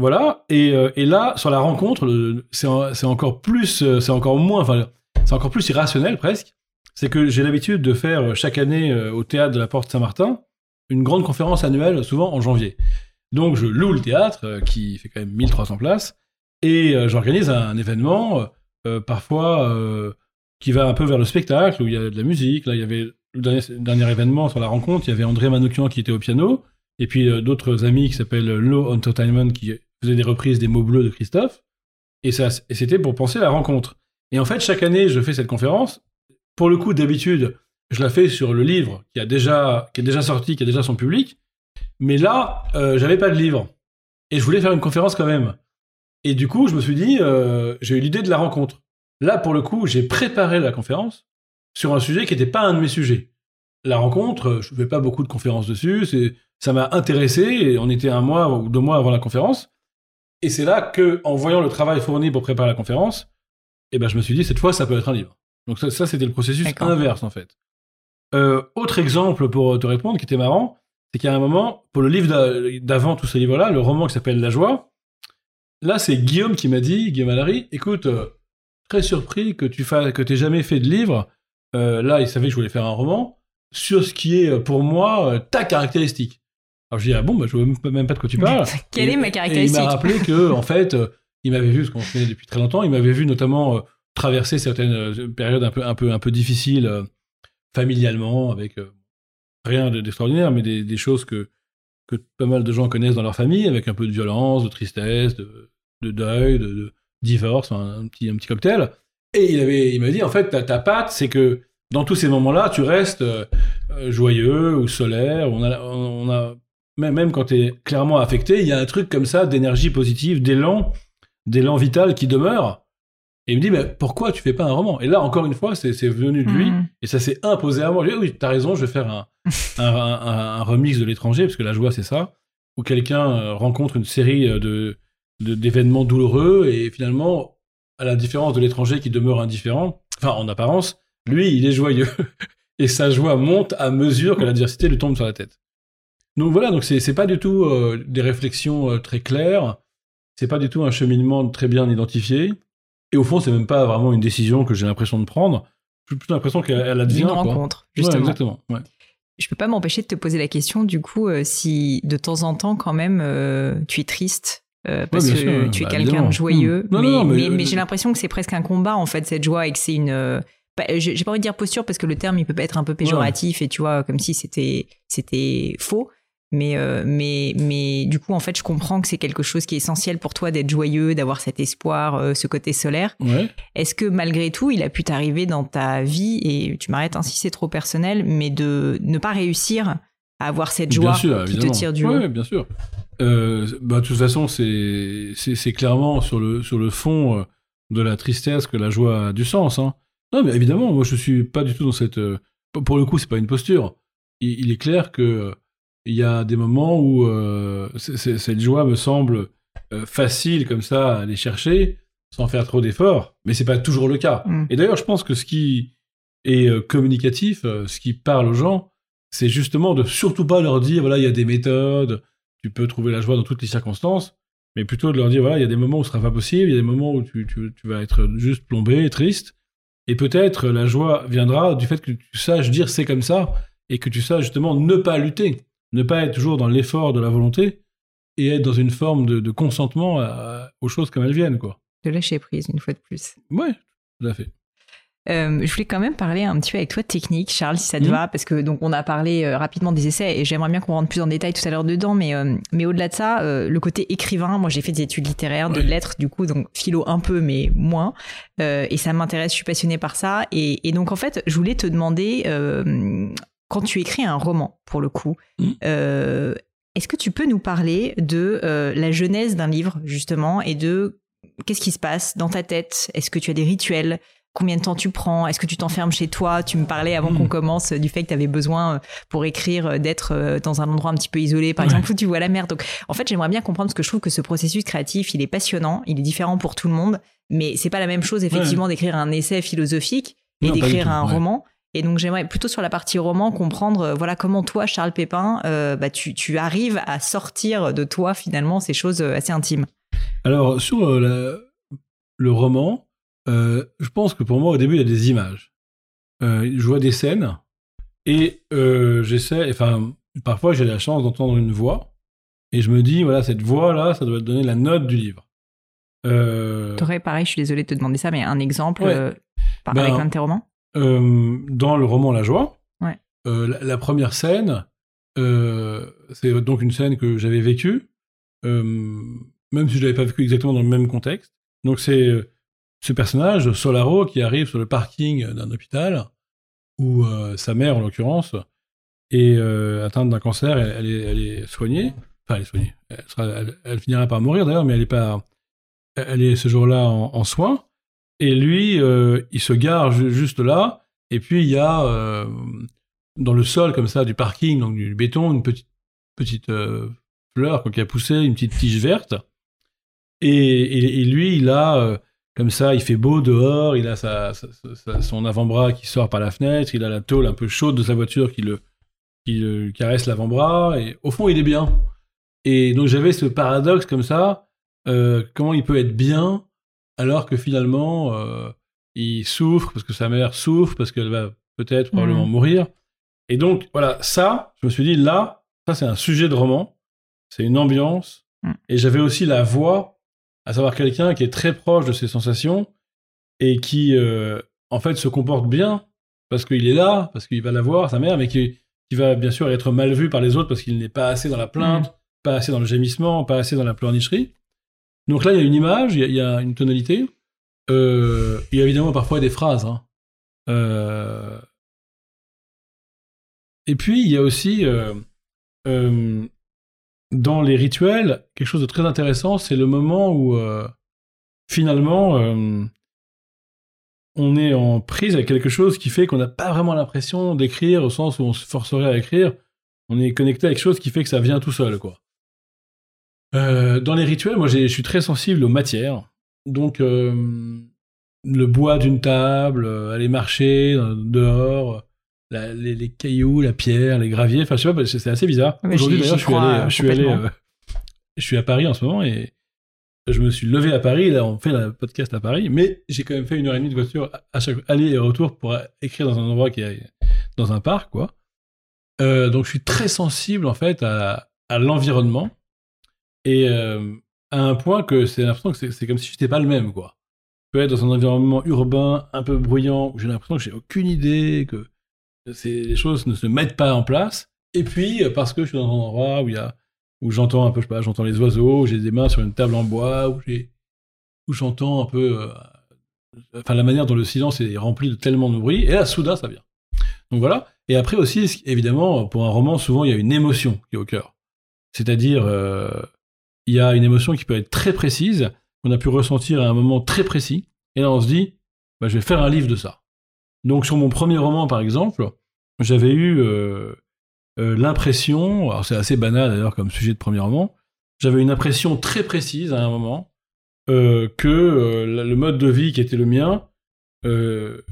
Voilà, et, et là, sur la rencontre, le, c'est, c'est encore plus, c'est encore moins, enfin, c'est encore plus irrationnel presque. C'est que j'ai l'habitude de faire chaque année au théâtre de la Porte Saint-Martin une grande conférence annuelle, souvent en janvier. Donc je loue le théâtre, qui fait quand même mille trois cents places, et j'organise un événement, euh, parfois, euh, qui va un peu vers le spectacle, où il y a de la musique. Là, il y avait le dernier, le dernier événement sur la rencontre, il y avait André Manoukian qui était au piano, et puis euh, d'autres amis qui s'appellent Low Entertainment, qui faisait des reprises des mots bleus de Christophe, et, ça, et c'était pour penser la rencontre. Et en fait, chaque année, je fais cette conférence. Pour le coup, d'habitude, je la fais sur le livre qui, a déjà, qui est déjà sorti, qui a déjà son public. Mais là, euh, j'avais pas de livre. Et je voulais faire une conférence quand même. Et du coup, je me suis dit, euh, j'ai eu l'idée de la rencontre. Là, pour le coup, j'ai préparé la conférence sur un sujet qui n'était pas un de mes sujets. La rencontre, je ne fais pas beaucoup de conférences dessus. C'est, ça m'a intéressé. Et on était un mois ou deux mois avant la conférence. Et c'est là que, en voyant le travail fourni pour préparer la conférence, eh ben, je me suis dit, cette fois, ça peut être un livre. Donc ça, ça c'était le processus D'accord. inverse, en fait. Euh, autre exemple pour te répondre, qui était marrant, c'est qu'à un moment, pour le livre d'avant, tous ces livres-là, le roman qui s'appelle La Joie, là, c'est Guillaume qui m'a dit, Guillaume Allary, écoute, euh, très surpris que tu fasses, que t'aies jamais fait de livre, euh, là, il savait que je voulais faire un roman, sur ce qui est, pour moi, euh, ta caractéristique. Alors, je dis, ah bon, bah, je ne vois même pas de quoi tu parles. Quelle et, est ma caractéristique ? Et il m'a rappelé que, en fait, euh, il m'avait vu, parce qu'on se connaît depuis très longtemps, il m'avait vu notamment euh, traverser certaines euh, périodes un peu, un peu, un peu difficiles, euh, familialement, avec euh, rien d'extraordinaire, mais des, des choses que, que pas mal de gens connaissent dans leur famille, avec un peu de violence, de tristesse, de, de deuil, de, de divorce, un, un, petit, un petit cocktail. Et il, avait, il m'a dit, en fait, ta, ta patte, c'est que dans tous ces moments-là, tu restes euh, joyeux ou solaire. On a, on a, même, même quand tu es clairement affecté, il y a un truc comme ça d'énergie positive, d'élan, d'élan vital qui demeure. Et il me dit, mais pourquoi tu fais pas un roman ? Et là, encore une fois, c'est, c'est venu de lui, mmh. et ça s'est imposé à moi. Je dis, oui, t'as raison, je vais faire un, un, un, un, un remix de L'Étranger, parce que La Joie, c'est ça, où quelqu'un rencontre une série de, de, d'événements douloureux, et finalement, à la différence de L'Étranger qui demeure indifférent, enfin, en apparence, lui, il est joyeux, et sa joie monte à mesure que l'adversité lui tombe sur la tête. Donc voilà, donc c'est, c'est pas du tout euh, des réflexions euh, très claires, c'est pas du tout un cheminement très bien identifié. Et au fond, c'est même pas vraiment une décision que j'ai l'impression de prendre. J'ai plutôt l'impression qu'elle advient. Une rencontre, quoi. Justement. Ouais, exactement. Ouais. Je peux pas m'empêcher de te poser la question, du coup, euh, si de temps en temps, quand même, euh, tu es triste, euh, parce ouais, que sûr. tu es bah, quelqu'un évidemment. de joyeux. Mmh. Non, mais, non, mais, mais, mais, mais j'ai l'impression que c'est presque un combat, en fait, cette joie, et que c'est une... Euh, bah, j'ai pas envie de dire posture, parce que le terme, il peut être un peu péjoratif, ouais. et tu vois, comme si c'était, c'était faux. Mais, euh, mais, mais du coup, en fait, je comprends que c'est quelque chose qui est essentiel pour toi d'être joyeux, d'avoir cet espoir, euh, ce côté solaire. Ouais. Est-ce que malgré tout, il a pu t'arriver dans ta vie, et tu m'arrêtes ainsi, c'est trop personnel, mais de ne pas réussir à avoir cette joie bien sûr, qui évidemment. te tire du haut ? Oui, bien sûr. Euh, bah, de toute façon, c'est, c'est, c'est clairement sur le, sur le fond de la tristesse que la joie a du sens. Hein. Non, mais évidemment, moi, je ne suis pas du tout dans cette... Pour le coup, ce n'est pas une posture. Il, il est clair que... Il y a des moments où euh, c- c- cette joie me semble euh, facile comme ça à aller chercher sans faire trop d'efforts, mais c'est pas toujours le cas. Mmh. Et d'ailleurs, je pense que ce qui est euh, communicatif, euh, ce qui parle aux gens, c'est justement de surtout pas leur dire voilà, il y a des méthodes, tu peux trouver la joie dans toutes les circonstances, mais plutôt de leur dire voilà, il y a des moments où ce sera pas possible, il y a des moments où tu, tu, tu vas être juste plombé, triste, et peut-être la joie viendra du fait que tu saches dire c'est comme ça et que tu saches justement ne pas lutter. Ne pas être toujours dans l'effort de la volonté et être dans une forme de, de consentement à, à, aux choses comme elles viennent, quoi. De lâcher prise, une fois de plus. Ouais, tout à fait. Euh, je voulais quand même parler un petit peu avec toi de technique, Charles, si ça te mmh. va, parce que donc on a parlé euh, rapidement des essais et j'aimerais bien qu'on rentre plus en détail tout à l'heure dedans, mais, euh, mais au-delà de ça, euh, le côté écrivain, moi j'ai fait des études littéraires, des ouais. lettres, du coup, donc philo un peu, mais moins, euh, et ça m'intéresse, je suis passionnée par ça, et, et donc en fait, je voulais te demander... Euh, Quand tu écris un roman, pour le coup, mmh. euh, est-ce que tu peux nous parler de euh, la genèse d'un livre, justement, et de qu'est-ce qui se passe dans ta tête ? Est-ce que tu as des rituels ? Combien de temps tu prends ? Est-ce que tu t'enfermes chez toi ? Tu me parlais avant mmh. qu'on commence du fait que tu avais besoin pour écrire d'être dans un endroit un petit peu isolé, par ouais. exemple, où tu vois la mer. Donc, en fait, j'aimerais bien comprendre parce que je trouve que ce processus créatif, il est passionnant, il est différent pour tout le monde, mais c'est pas la même chose, effectivement, ouais. d'écrire un essai philosophique et non, d'écrire un ouais. roman. Et donc, j'aimerais plutôt sur la partie roman comprendre euh, voilà, comment toi, Charles Pépin, euh, bah, tu, tu arrives à sortir de toi, finalement, ces choses euh, assez intimes. Alors, sur euh, la, le roman, euh, je pense que pour moi, au début, il y a des images. Euh, je vois des scènes et euh, j'essaie, enfin, parfois, j'ai la chance d'entendre une voix et je me dis, voilà, cette voix-là, ça doit donner la note du livre. Euh... T'aurais, pareil, je suis désolé de te demander ça, mais un exemple ouais. euh, par, ben, avec l'un de tes romans ? Euh, dans le roman La Joie, ouais. euh, la, la première scène, euh, c'est donc une scène que j'avais vécue, euh, même si je ne l'avais pas vécue exactement dans le même contexte. Donc c'est euh, ce personnage, Solaro, qui arrive sur le parking d'un hôpital où euh, sa mère, en l'occurrence, est euh, atteinte d'un cancer, elle, elle, est, elle est soignée, enfin elle est soignée, elle, sera, elle, elle finira par mourir d'ailleurs, mais elle est, pas, elle est ce jour-là en, en soins, et lui, euh, il se gare ju- juste là, et puis il y a, euh, dans le sol comme ça, du parking, donc du béton, une petite, petite euh, fleur quoi, qui a poussé, une petite tige verte, et, et, et lui, il a... Euh, Comme ça, il fait beau dehors, il a sa, sa, sa, son avant-bras qui sort par la fenêtre, il a la tôle un peu chaude de sa voiture qui le, qui le caresse l'avant-bras, et au fond, il est bien. Et donc, j'avais ce paradoxe comme ça, euh, comment il peut être bien, alors que finalement, euh, il souffre, parce que sa mère souffre, parce qu'elle va peut-être, probablement mmh. mourir. Et donc, voilà, ça, je me suis dit, là, ça, c'est un sujet de roman, c'est une ambiance, mmh. et j'avais aussi la voix... à savoir quelqu'un qui est très proche de ses sensations et qui, euh, en fait, se comporte bien parce qu'il est là, parce qu'il va la voir, sa mère, mais qui, qui va, bien sûr, être mal vu par les autres parce qu'il n'est pas assez dans la plainte, mmh. pas assez dans le gémissement, pas assez dans la pleurnicherie. Donc là, il y a une image, il y a, il y a une tonalité. Euh, il y a évidemment parfois des phrases. Hein. Euh... Et puis, il y a aussi... Euh, euh, dans les rituels, quelque chose de très intéressant, c'est le moment où, euh, finalement, euh, on est en prise avec quelque chose qui fait qu'on n'a pas vraiment l'impression d'écrire, au sens où on se forcerait à écrire. On est connecté à quelque chose qui fait que ça vient tout seul, quoi. Euh, dans les rituels, moi, je suis très sensible aux matières. Donc, euh, le bois d'une table, aller marcher dehors... La, les, les cailloux, la pierre, les graviers, enfin je sais pas, c'est, c'est assez bizarre. Mais aujourd'hui d'ailleurs je suis allé, je suis allé, euh, je suis à Paris en ce moment et je me suis levé à Paris, là on fait le podcast à Paris, mais j'ai quand même fait une heure et demie de voiture à chaque aller et retour pour écrire dans un endroit qui est dans un parc quoi. Euh, donc je suis très sensible en fait à, à l'environnement et euh, à un point que c'est l'impression que c'est, c'est comme si j'étais pas le même quoi. Je peux être dans un environnement urbain un peu bruyant où j'ai l'impression que j'ai aucune idée que C'est, les choses ne se mettent pas en place. Et puis, parce que je suis dans un endroit où, y a, où j'entends un peu, je sais pas, j'entends les oiseaux, où j'ai des mains sur une table en bois, où, j'ai, où j'entends un peu... Euh, enfin, la manière dont le silence est rempli de tellement de bruit. Et là, soudain, ça vient. Donc voilà. Et après aussi, évidemment, pour un roman, souvent, il y a une émotion qui est au cœur. C'est-à-dire, euh, il y a une émotion qui peut être très précise, qu'on a pu ressentir à un moment très précis. Et là, on se dit, bah, je vais faire un livre de ça. Donc, sur mon premier roman, par exemple, j'avais eu euh, euh, l'impression, alors c'est assez banal d'ailleurs comme sujet de premier roman, j'avais une impression très précise à un moment euh, que euh, le mode de vie qui était le mien euh,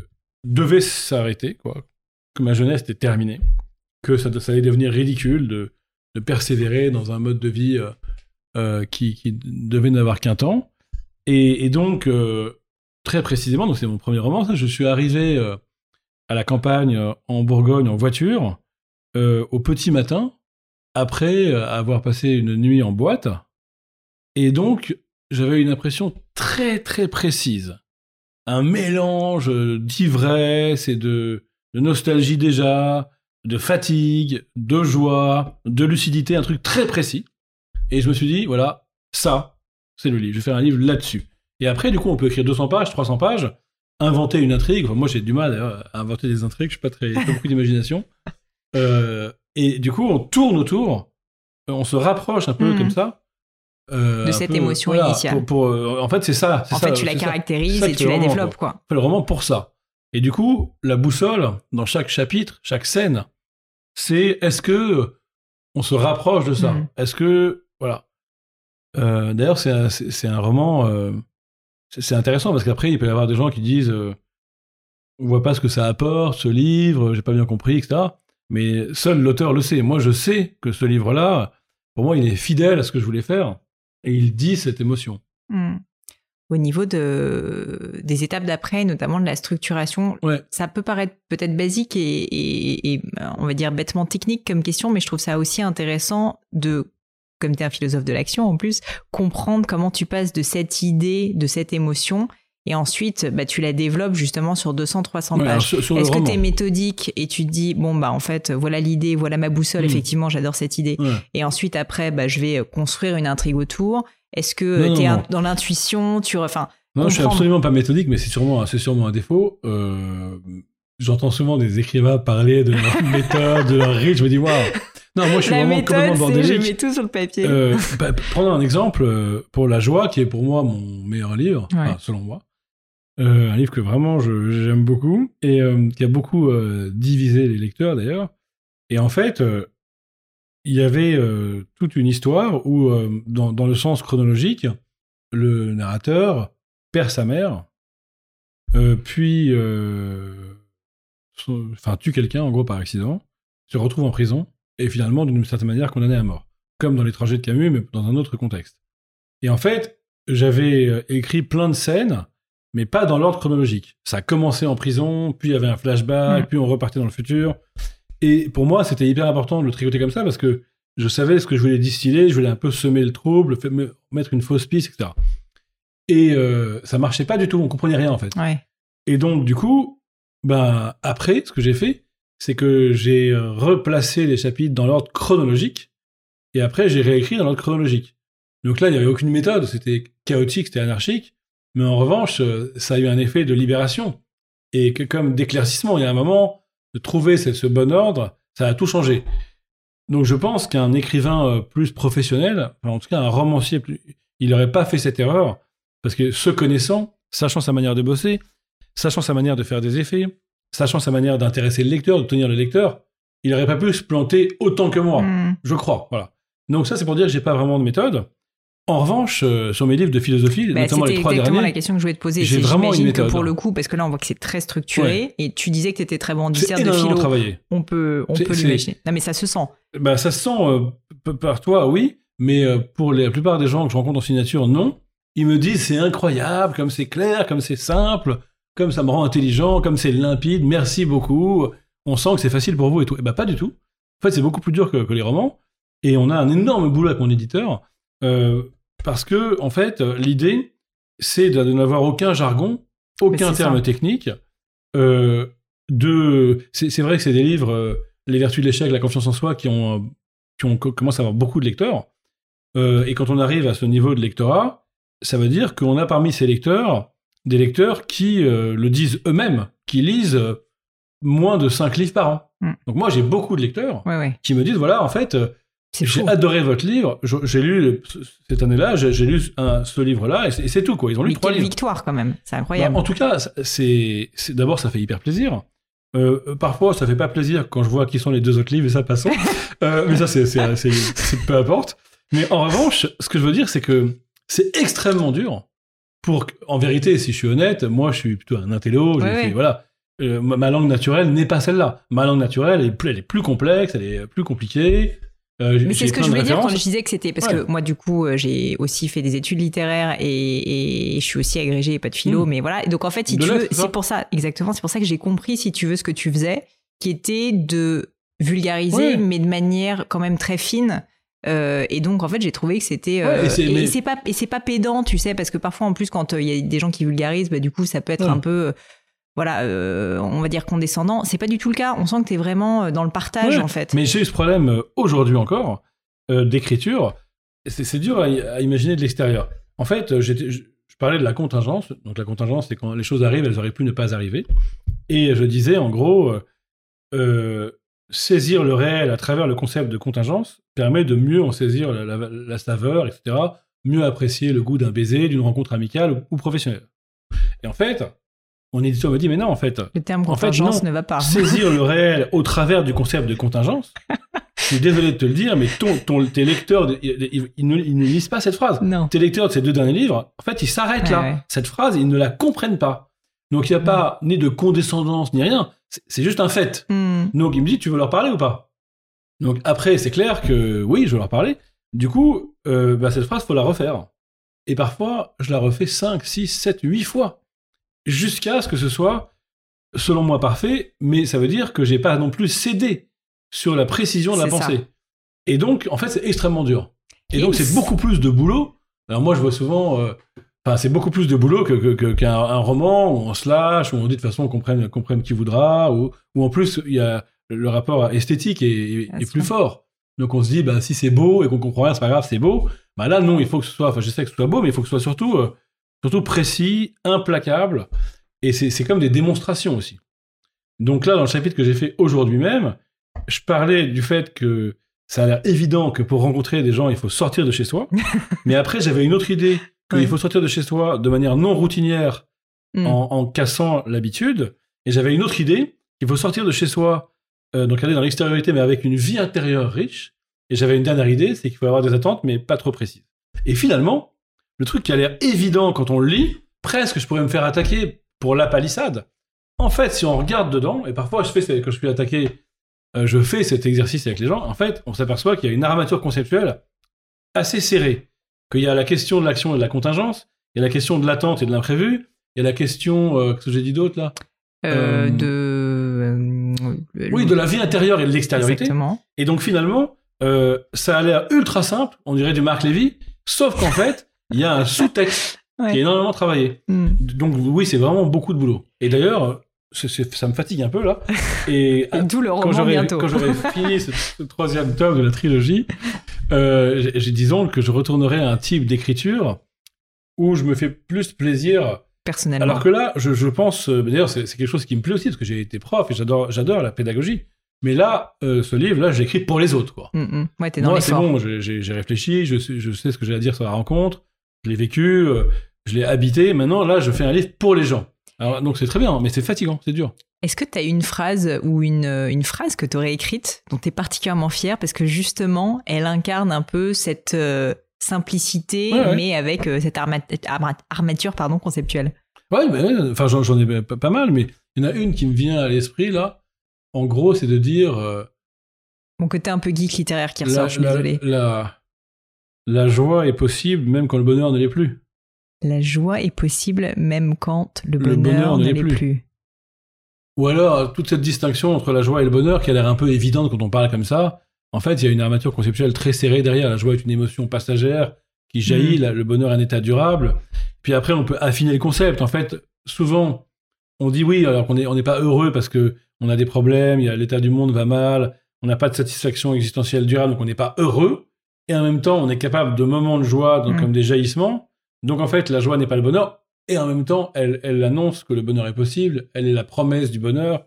devait s'arrêter, quoi, que ma jeunesse était terminée, que ça, ça allait devenir ridicule de, de persévérer dans un mode de vie euh, euh, qui, qui devait n'avoir qu'un temps. Et, et donc, euh, très précisément, donc c'est mon premier roman, ça, je suis arrivé... Euh, à la campagne en Bourgogne en voiture, euh, au petit matin, après avoir passé une nuit en boîte. Et donc, j'avais une impression très, très précise. Un mélange d'ivresse et de, de nostalgie déjà, de fatigue, de joie, de lucidité, un truc très précis. Et je me suis dit, voilà, ça, c'est le livre. Je vais faire un livre là-dessus. Et après, du coup, on peut écrire deux cents pages, trois cents pages, inventer une intrigue, enfin, moi j'ai du mal d'ailleurs à inventer des intrigues, je n'ai pas très pas beaucoup d'imagination, euh, et du coup on tourne autour, on se rapproche un peu mmh. comme ça. Euh, de cette peu, émotion voilà, initiale. Pour, pour, euh, en fait c'est ça. C'est en ça, fait tu la caractérises ça, et tu la roman, développes quoi. quoi. Le roman pour ça. Et du coup la boussole dans chaque chapitre, chaque scène, c'est est-ce que on se rapproche de ça mmh. Est-ce que, voilà. Euh, d'ailleurs c'est un, c'est, c'est un roman... Euh, c'est intéressant parce qu'après, il peut y avoir des gens qui disent euh, « on voit pas ce que ça apporte, ce livre, j'ai pas bien compris, et cetera » Mais seul l'auteur le sait. Moi, je sais que ce livre-là, pour moi, il est fidèle à ce que je voulais faire et il dit cette émotion. Mmh. Au niveau de, des étapes d'après, notamment de la structuration, ouais. ça peut paraître peut-être basique et, et, et on va dire bêtement technique comme question, mais je trouve ça aussi intéressant de... comme tu es un philosophe de l'action en plus, comprendre comment tu passes de cette idée, de cette émotion, et ensuite bah, tu la développes justement sur deux cents à trois cents ouais, pages. Sur, sur Est-ce que tu es méthodique et tu te dis, bon, bah en fait, voilà l'idée, voilà ma boussole, mmh. effectivement, j'adore cette idée. Ouais. Et ensuite, après, bah, je vais construire une intrigue autour. Est-ce que tu es dans l'intuition tu re... enfin, Non, comprendre... je suis absolument pas méthodique, mais c'est sûrement, c'est sûrement un défaut. Euh, J'entends souvent des écrivains parler de leur méthode, de leur rythme. Je me dis, waouh! Non, moi, je suis la vraiment méthode, complètement bandélique. Je mets tout sur le papier. Euh, bah, prendre un exemple euh, pour La Joie, qui est pour moi mon meilleur livre, ouais. enfin, selon moi. Euh, un livre que vraiment je, j'aime beaucoup et euh, qui a beaucoup euh, divisé les lecteurs, d'ailleurs. Et en fait, euh, il y avait euh, toute une histoire où, euh, dans, dans le sens chronologique, le narrateur perd sa mère, euh, puis euh, son, enfin, tue quelqu'un, en gros, par accident, se retrouve en prison, et finalement, d'une certaine manière, condamné à mort. Comme dans L'Étranger de Camus, mais dans un autre contexte. Et en fait, j'avais écrit plein de scènes, mais pas dans l'ordre chronologique. Ça commençait en prison, puis il y avait un flashback, mmh. puis on repartait dans le futur. Et pour moi, c'était hyper important de le tricoter comme ça, parce que je savais ce que je voulais distiller, je voulais un peu semer le trouble, mettre une fausse piste, et cetera. Et euh, ça marchait pas du tout, on comprenait rien, en fait. Ouais. Et donc, du coup, ben, après, ce que j'ai fait, c'est que j'ai replacé les chapitres dans l'ordre chronologique, et après j'ai réécrit dans l'ordre chronologique. Donc là, il n'y avait aucune méthode, c'était chaotique, c'était anarchique, mais en revanche, ça a eu un effet de libération, et que, comme d'éclaircissement, il y a un moment, de trouver ce, ce bon ordre, ça a tout changé. Donc je pense qu'un écrivain plus professionnel, enfin, en tout cas un romancier, plus, il n'aurait pas fait cette erreur, parce que se connaissant, sachant sa manière de bosser, sachant sa manière de faire des effets, sachant sa manière d'intéresser le lecteur, d'obtenir le lecteur, il n'aurait pas pu se planter autant que moi, mmh. je crois. Voilà. Donc ça, c'est pour dire que je n'ai pas vraiment de méthode. En revanche, euh, sur mes livres de philosophie, bah, notamment les trois derniers... C'était exactement la question que je voulais te poser. J'ai vraiment une méthode. Que pour le coup, parce que là, on voit que c'est très structuré, ouais. et tu disais que tu étais très bon en dissert de philo. Travaillé. On peut, on peut l'imaginer. Non, mais ça se sent. Bah, ça se sent euh, par toi, oui, mais euh, pour la plupart des gens que je rencontre en signature, non. Ils me disent, c'est incroyable, comme c'est clair, comme c'est simple... comme ça me rend intelligent, comme c'est limpide, merci beaucoup, on sent que c'est facile pour vous et tout. Eh bien, pas du tout. En fait, c'est beaucoup plus dur que, que les romans, et on a un énorme boulot avec mon éditeur, euh, parce que, en fait, l'idée, c'est de, de n'avoir aucun jargon, aucun terme ça. technique. Euh, de... c'est, c'est vrai que c'est des livres, euh, Les vertus de l'échec, La confiance en soi, qui ont, euh, qui ont commencé à avoir beaucoup de lecteurs, euh, et quand on arrive à ce niveau de lectorat, ça veut dire qu'on a parmi ces lecteurs... des lecteurs qui euh, le disent eux-mêmes, qui lisent euh, moins de cinq livres par an. Mm. Donc moi, j'ai beaucoup de lecteurs ouais, ouais. qui me disent, voilà, en fait, euh, j'ai fou. adoré votre livre, je, j'ai lu, le, cette année-là, j'ai, j'ai lu un, ce livre-là, et, et c'est tout, quoi. Ils ont lu trois livres. Quelle victoire, quand même, c'est incroyable. Bah, en tout cas, c'est, c'est, d'abord, ça fait hyper plaisir. Euh, parfois, ça fait pas plaisir quand je vois qui sont les deux autres livres, et ça, passons. euh, mais ça, c'est, c'est, c'est, c'est, c'est peu importe. Mais en revanche, ce que je veux dire, c'est que c'est extrêmement dur. Pour, en vérité, si je suis honnête, moi, je suis plutôt un intello. Ouais, fait, ouais. Voilà, euh, ma, ma langue naturelle n'est pas celle-là. Ma langue naturelle, elle, elle est plus complexe, elle est plus compliquée. Euh, Mais c'est ce que je voulais références. dire quand je disais que c'était... Parce ouais. que moi, du coup, j'ai aussi fait des études littéraires et, et je suis aussi agrégée, pas de philo, mmh. mais voilà. Donc, en fait, si de tu veux... C'est ça. pour ça, exactement. C'est pour ça que j'ai compris, si tu veux, ce que tu faisais, qui était de vulgariser, ouais. mais de manière quand même très fine... Euh, et donc en fait j'ai trouvé que c'était euh, ouais, et, c'est, et, mais... et c'est pas et c'est pas pédant, tu sais, parce que parfois en plus quand il euh, y a des gens qui vulgarisent, bah du coup ça peut être ouais. un peu euh, voilà euh, on va dire condescendant. C'est pas du tout le cas, on sent que t'es vraiment dans le partage ouais. en fait. Mais j'ai eu ce problème aujourd'hui encore euh, d'écriture, c'est, c'est dur à, à imaginer de l'extérieur. En fait j'étais, je, je parlais de la contingence, donc la contingence c'est quand les choses arrivent, elles auraient pu ne pas arriver, et je disais en gros euh, euh, saisir le réel à travers le concept de contingence permet de mieux en saisir la, la, la saveur, et cetera, mieux apprécier le goût d'un baiser, d'une rencontre amicale ou professionnelle. Et en fait, mon éditeur me dit, mais non, en fait... Le terme contingence ne va pas. Saisir le réel au travers du concept de contingence, je suis désolé de te le dire, mais ton, ton, tes lecteurs, ils, ils, ne, ils ne lisent pas cette phrase. Non. Tes lecteurs de ces deux derniers livres, en fait, ils s'arrêtent ouais, là. Ouais. Cette phrase, ils ne la comprennent pas. Donc, il n'y a ouais. pas ni de condescendance, ni rien. C'est, c'est juste un fait. Mm. Donc, il me dit, tu veux leur parler ou pas? Donc, après, c'est clair que oui, je veux leur parler. Du coup, euh, bah, cette phrase, il faut la refaire. Et parfois, je la refais cinq, six, sept, huit fois. Jusqu'à ce que ce soit, selon moi, parfait. Mais ça veut dire que je n'ai pas non plus cédé sur la précision de la c'est pensée. Ça. Et donc, en fait, c'est extrêmement dur. Et, Et donc, c'est... c'est beaucoup plus de boulot. Alors, moi, je vois souvent... Euh, Enfin, c'est beaucoup plus de boulot que, que, que, qu'un un roman où on se lâche, où on dit de toute façon qu'on prenne, qu'on prenne qui voudra, où, où en plus, il y a le rapport esthétique est, est, est plus fort. Donc on se dit, bah, si c'est beau et qu'on comprend rien, c'est pas grave, c'est beau. Bah là, non, il faut que ce soit, enfin, je sais que ce soit beau, mais il faut que ce soit surtout, euh, surtout précis, implacable. Et c'est, c'est comme des démonstrations aussi. Donc là, dans le chapitre que j'ai fait aujourd'hui même, je parlais du fait que ça a l'air évident que pour rencontrer des gens, il faut sortir de chez soi. Mais après, j'avais une autre idée, qu'il ouais. faut sortir de chez soi de manière non routinière, mm. en, en cassant l'habitude. Et j'avais une autre idée, qu'il faut sortir de chez soi, euh, donc aller dans l'extériorité, mais avec une vie intérieure riche. Et j'avais une dernière idée, c'est qu'il faut avoir des attentes, mais pas trop précises. Et finalement, le truc qui a l'air évident quand on le lit, presque je pourrais me faire attaquer pour la palissade. En fait, si on regarde dedans, et parfois je fais, quand je suis attaqué, euh, je fais cet exercice avec les gens, en fait, on s'aperçoit qu'il y a une armature conceptuelle assez serrée, qu'il y a la question de l'action et de la contingence, il y a la question de l'attente et de l'imprévu, il y a la question, euh, qu'est-ce que j'ai dit d'autre là euh, euh, de... Euh, oui, de la vie intérieure et de l'extériorité. Exactement. Et donc finalement, euh, ça a l'air ultra simple, on dirait du Marc Lévy, sauf qu'en fait, il y a un sous-texte ouais. qui est énormément travaillé. Mm. Donc oui, c'est vraiment beaucoup de boulot. Et d'ailleurs, c'est, c'est, ça me fatigue un peu là. Et, et d'où le roman bientôt. Quand j'aurai fini ce, ce troisième tome de la trilogie, euh, j'ai, j'ai disons que je retournerai à un type d'écriture où je me fais plus plaisir. Personnellement. Alors que là, je, je pense, d'ailleurs c'est, c'est quelque chose qui me plaît aussi, parce que j'ai été prof et j'adore, j'adore la pédagogie. Mais là, euh, ce livre-là, je l'écris pour les autres, quoi. Mm-hmm. Ouais, t'es dans moi, l'effort. C'est bon, j'ai, j'ai, j'ai réfléchi, je, je sais ce que j'ai à dire sur la rencontre, je l'ai vécu, euh, je l'ai habité. Maintenant, là, je fais un livre pour les gens. Alors, donc, c'est très bien, mais c'est fatigant, c'est dur. Est-ce que t'as une phrase ou une, une phrase que t'aurais écrite dont t'es particulièrement fière, parce que justement, elle incarne un peu cette euh, simplicité, ouais, ouais. mais avec euh, cette arma- arma- armature pardon, conceptuelle? Oui, enfin, j'en, j'en ai pas mal, mais il y en a une qui me vient à l'esprit, là. En gros, c'est de dire... Euh, mon côté un peu geek littéraire qui ressort, la, je suis désolé. La, la, la joie est possible même quand le bonheur ne l'est plus. La joie est possible même quand le bonheur, le bonheur ne, ne l'est, l'est plus. plus. Ou alors, toute cette distinction entre la joie et le bonheur qui a l'air un peu évidente quand on parle comme ça, en fait, il y a une armature conceptuelle très serrée derrière. La joie est une émotion passagère qui jaillit, mmh. la, le bonheur est un état durable. Puis après, on peut affiner le concept. En fait, souvent, on dit oui alors qu'on n'est on est pas heureux parce que on a des problèmes, il y a, l'état du monde va mal, on n'a pas de satisfaction existentielle durable, donc on n'est pas heureux. Et en même temps, on est capable de moments de joie, donc mmh. comme des jaillissements. Donc en fait, la joie n'est pas le bonheur. Et en même temps, elle, elle annonce que le bonheur est possible. Elle est la promesse du bonheur.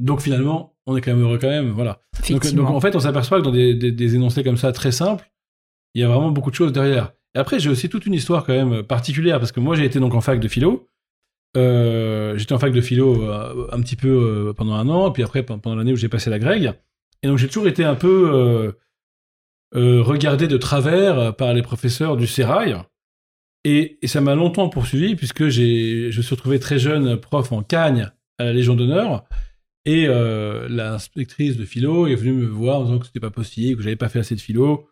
Donc finalement, on est quand même heureux quand même. Voilà. Donc, donc en fait, on s'aperçoit que dans des, des, des énoncés comme ça, très simples, il y a vraiment beaucoup de choses derrière. Et après, j'ai aussi toute une histoire quand même particulière, parce que moi, j'ai été donc en fac de philo. Euh, j'étais en fac de philo euh, un petit peu euh, pendant un an, puis après p- pendant l'année où j'ai passé la grègue, et donc j'ai toujours été un peu euh, euh, regardé de travers par les professeurs du sérail, et, et ça m'a longtemps poursuivi, puisque j'ai, je me suis retrouvé très jeune prof en Cagne à la Légion d'honneur, et euh, l'inspectrice de philo est venue me voir en disant que c'était pas possible, que j'avais pas fait assez de philo,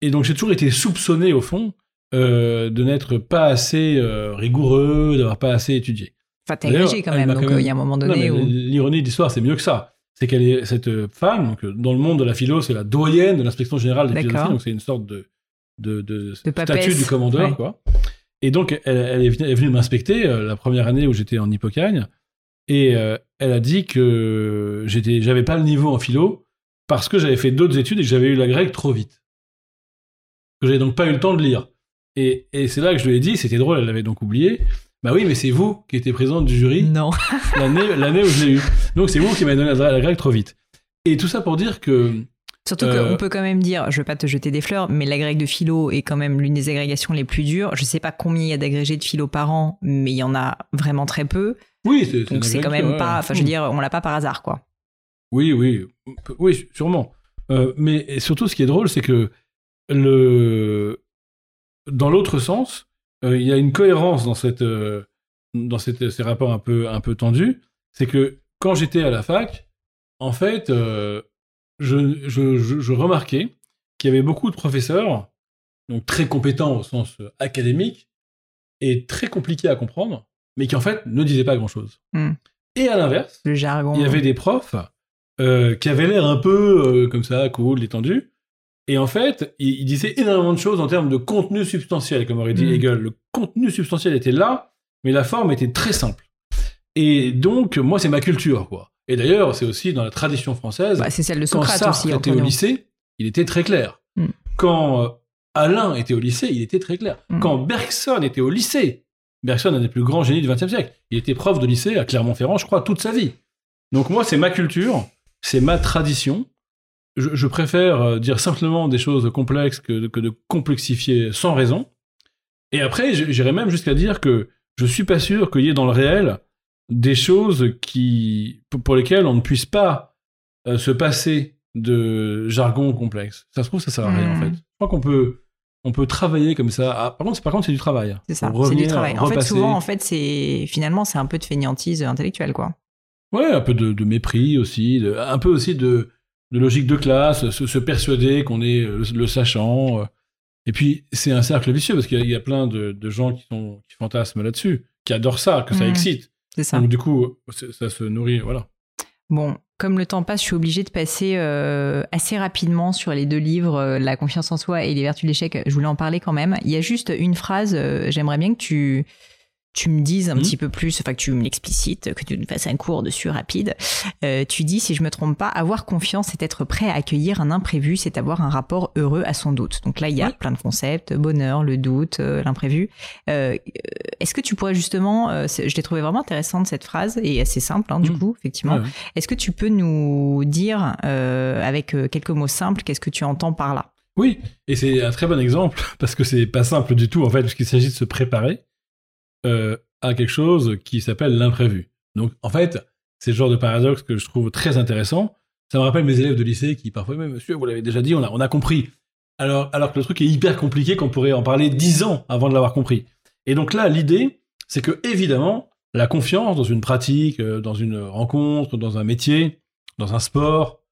et donc j'ai toujours été soupçonné au fond Euh, de n'être pas assez euh, rigoureux, d'avoir pas assez étudié. Enfin, t'es érigé quand même, donc il euh, y a un moment donné... Non, où... L'ironie de l'histoire, c'est mieux que ça. C'est qu'elle est, cette femme, donc, dans le monde de la philo, c'est la doyenne de l'inspection générale des philosophies, donc c'est une sorte de, de, de, de statut du commandeur, ouais. quoi. Et donc, elle, elle, est, elle est venue m'inspecter euh, la première année où j'étais en Hippocagne, et euh, elle a dit que j'étais, j'avais pas le niveau en philo parce que j'avais fait d'autres études et que j'avais eu la grecque trop vite. Que j'avais donc pas eu le temps de lire. Et, et c'est là que je lui ai dit, c'était drôle, elle l'avait donc oublié. Bah oui, mais c'est vous qui étiez présente du jury non. l'année, l'année où je l'ai eu. Donc c'est vous qui m'avez donné la, la grecque trop vite. Et tout ça pour dire que... Surtout euh, qu'on peut quand même dire, je ne veux pas te jeter des fleurs, mais la grecque de philo est quand même l'une des agrégations les plus dures. Je ne sais pas combien il y a d'agrégés de philo par an, mais il y en a vraiment très peu. Oui, c'est, donc c'est, c'est quand même pas... Enfin, ouais. je veux dire, on ne l'a pas par hasard, quoi. Oui, oui. Oui, sûrement. Euh, mais surtout, ce qui est drôle, c'est que le... Dans l'autre sens, euh, il y a une cohérence dans, cette, euh, dans cette, ces rapports un peu, un peu tendus. C'est que quand j'étais à la fac, en fait, euh, je, je, je, je remarquais qu'il y avait beaucoup de professeurs, donc très compétents au sens académique, et très compliqués à comprendre, mais qui en fait ne disaient pas grand-chose. Mmh. Et à l'inverse, le jargon, il y avait des profs euh, qui avaient l'air un peu euh, comme ça, cool, détendus. Et en fait, il, il disait énormément de choses en termes de contenu substantiel, comme aurait dit mmh. Hegel. Le contenu substantiel était là, mais la forme était très simple. Et donc, moi, c'est ma culture, quoi. Et d'ailleurs, c'est aussi dans la tradition française. Bah, c'est celle de Socrate aussi. Quand Sartre était au lycée, il était très clair. Mmh. Quand euh, Alain était au lycée, il était très clair. Mmh. Quand Bergson était au lycée, Bergson, un des plus grands génies du vingtième siècle, il était prof de lycée à Clermont-Ferrand, je crois, toute sa vie. Donc moi, c'est ma culture, c'est ma tradition. Je, je préfère dire simplement des choses complexes que, que de complexifier sans raison. Et après, j'irais même jusqu'à dire que je suis pas sûr qu'il y ait dans le réel des choses qui, pour lesquelles on ne puisse pas euh, se passer de jargon complexe. Ça se trouve, ça sert à rien, mmh. en fait. Je crois qu'on peut, on peut travailler comme ça. Ah, par contre, par contre, c'est du travail. C'est ça, revenir, c'est du travail. En repasser. fait, souvent, en fait, c'est, finalement, c'est un peu de fainéantise intellectuelle, quoi. Ouais, un peu de, de mépris aussi, de, un peu aussi de, de logique de classe, se, se persuader qu'on est le, le sachant. Et puis, c'est un cercle vicieux, parce qu'il y a, il y a plein de, de gens qui, sont, qui fantasment là-dessus, qui adorent ça, que mmh. ça excite. C'est ça. Donc, du coup, ça se nourrit, voilà. Bon, comme le temps passe, je suis obligée de passer euh, assez rapidement sur les deux livres, euh, La confiance en soi et Les vertus de l'échec. Je voulais en parler quand même. Il y a juste une phrase, euh, j'aimerais bien que tu... tu me dises un mmh. petit peu plus, enfin que tu me l'explicites, que tu me fasses un cours dessus rapide. Euh, tu dis, si je me trompe pas, avoir confiance, c'est être prêt à accueillir un imprévu, c'est avoir un rapport heureux à son doute. Donc là, il y a oui. plein de concepts, bonheur, le doute, euh, l'imprévu. Euh, est-ce que tu pourrais justement, euh, je l'ai trouvé vraiment intéressante cette phrase, et assez simple hein, du mmh. coup, effectivement. Ouais, ouais. Est-ce que tu peux nous dire, euh, avec quelques mots simples, qu'est-ce que tu entends par là ? Oui, et c'est un très bon exemple, parce que c'est pas simple du tout, en fait, puisqu'il s'agit de se préparer. Euh, à quelque chose qui s'appelle l'imprévu. Donc, en fait, c'est le genre de paradoxe que je trouve très intéressant. Ça me rappelle mes élèves de lycée qui, parfois, mais monsieur, vous l'avez déjà dit, on a, on a compris. Alors, alors que le truc est hyper compliqué, qu'on pourrait en parler dix ans avant de l'avoir compris. Et donc là, l'idée, c'est que, évidemment, la confiance dans une pratique, dans une rencontre, dans un métier, dans un sport,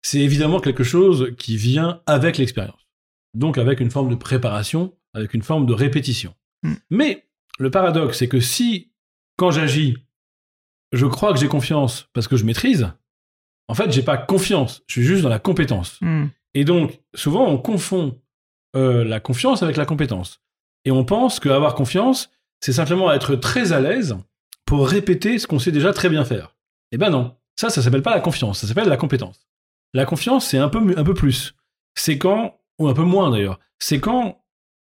c'est évidemment quelque chose qui vient avec l'expérience. Donc, avec une forme de préparation, avec une forme de répétition. Mmh. Mais, le paradoxe, c'est que si, quand j'agis, je crois que j'ai confiance parce que je maîtrise, en fait, j'ai pas confiance, je suis juste dans la compétence. Mm. Et donc, souvent, on confond euh, la confiance avec la compétence. Et on pense qu'avoir confiance, c'est simplement être très à l'aise pour répéter ce qu'on sait déjà très bien faire. Eh ben non, ça, ça s'appelle pas la confiance, ça s'appelle la compétence. La confiance, c'est un peu, un peu plus. C'est quand, ou un peu moins d'ailleurs, c'est quand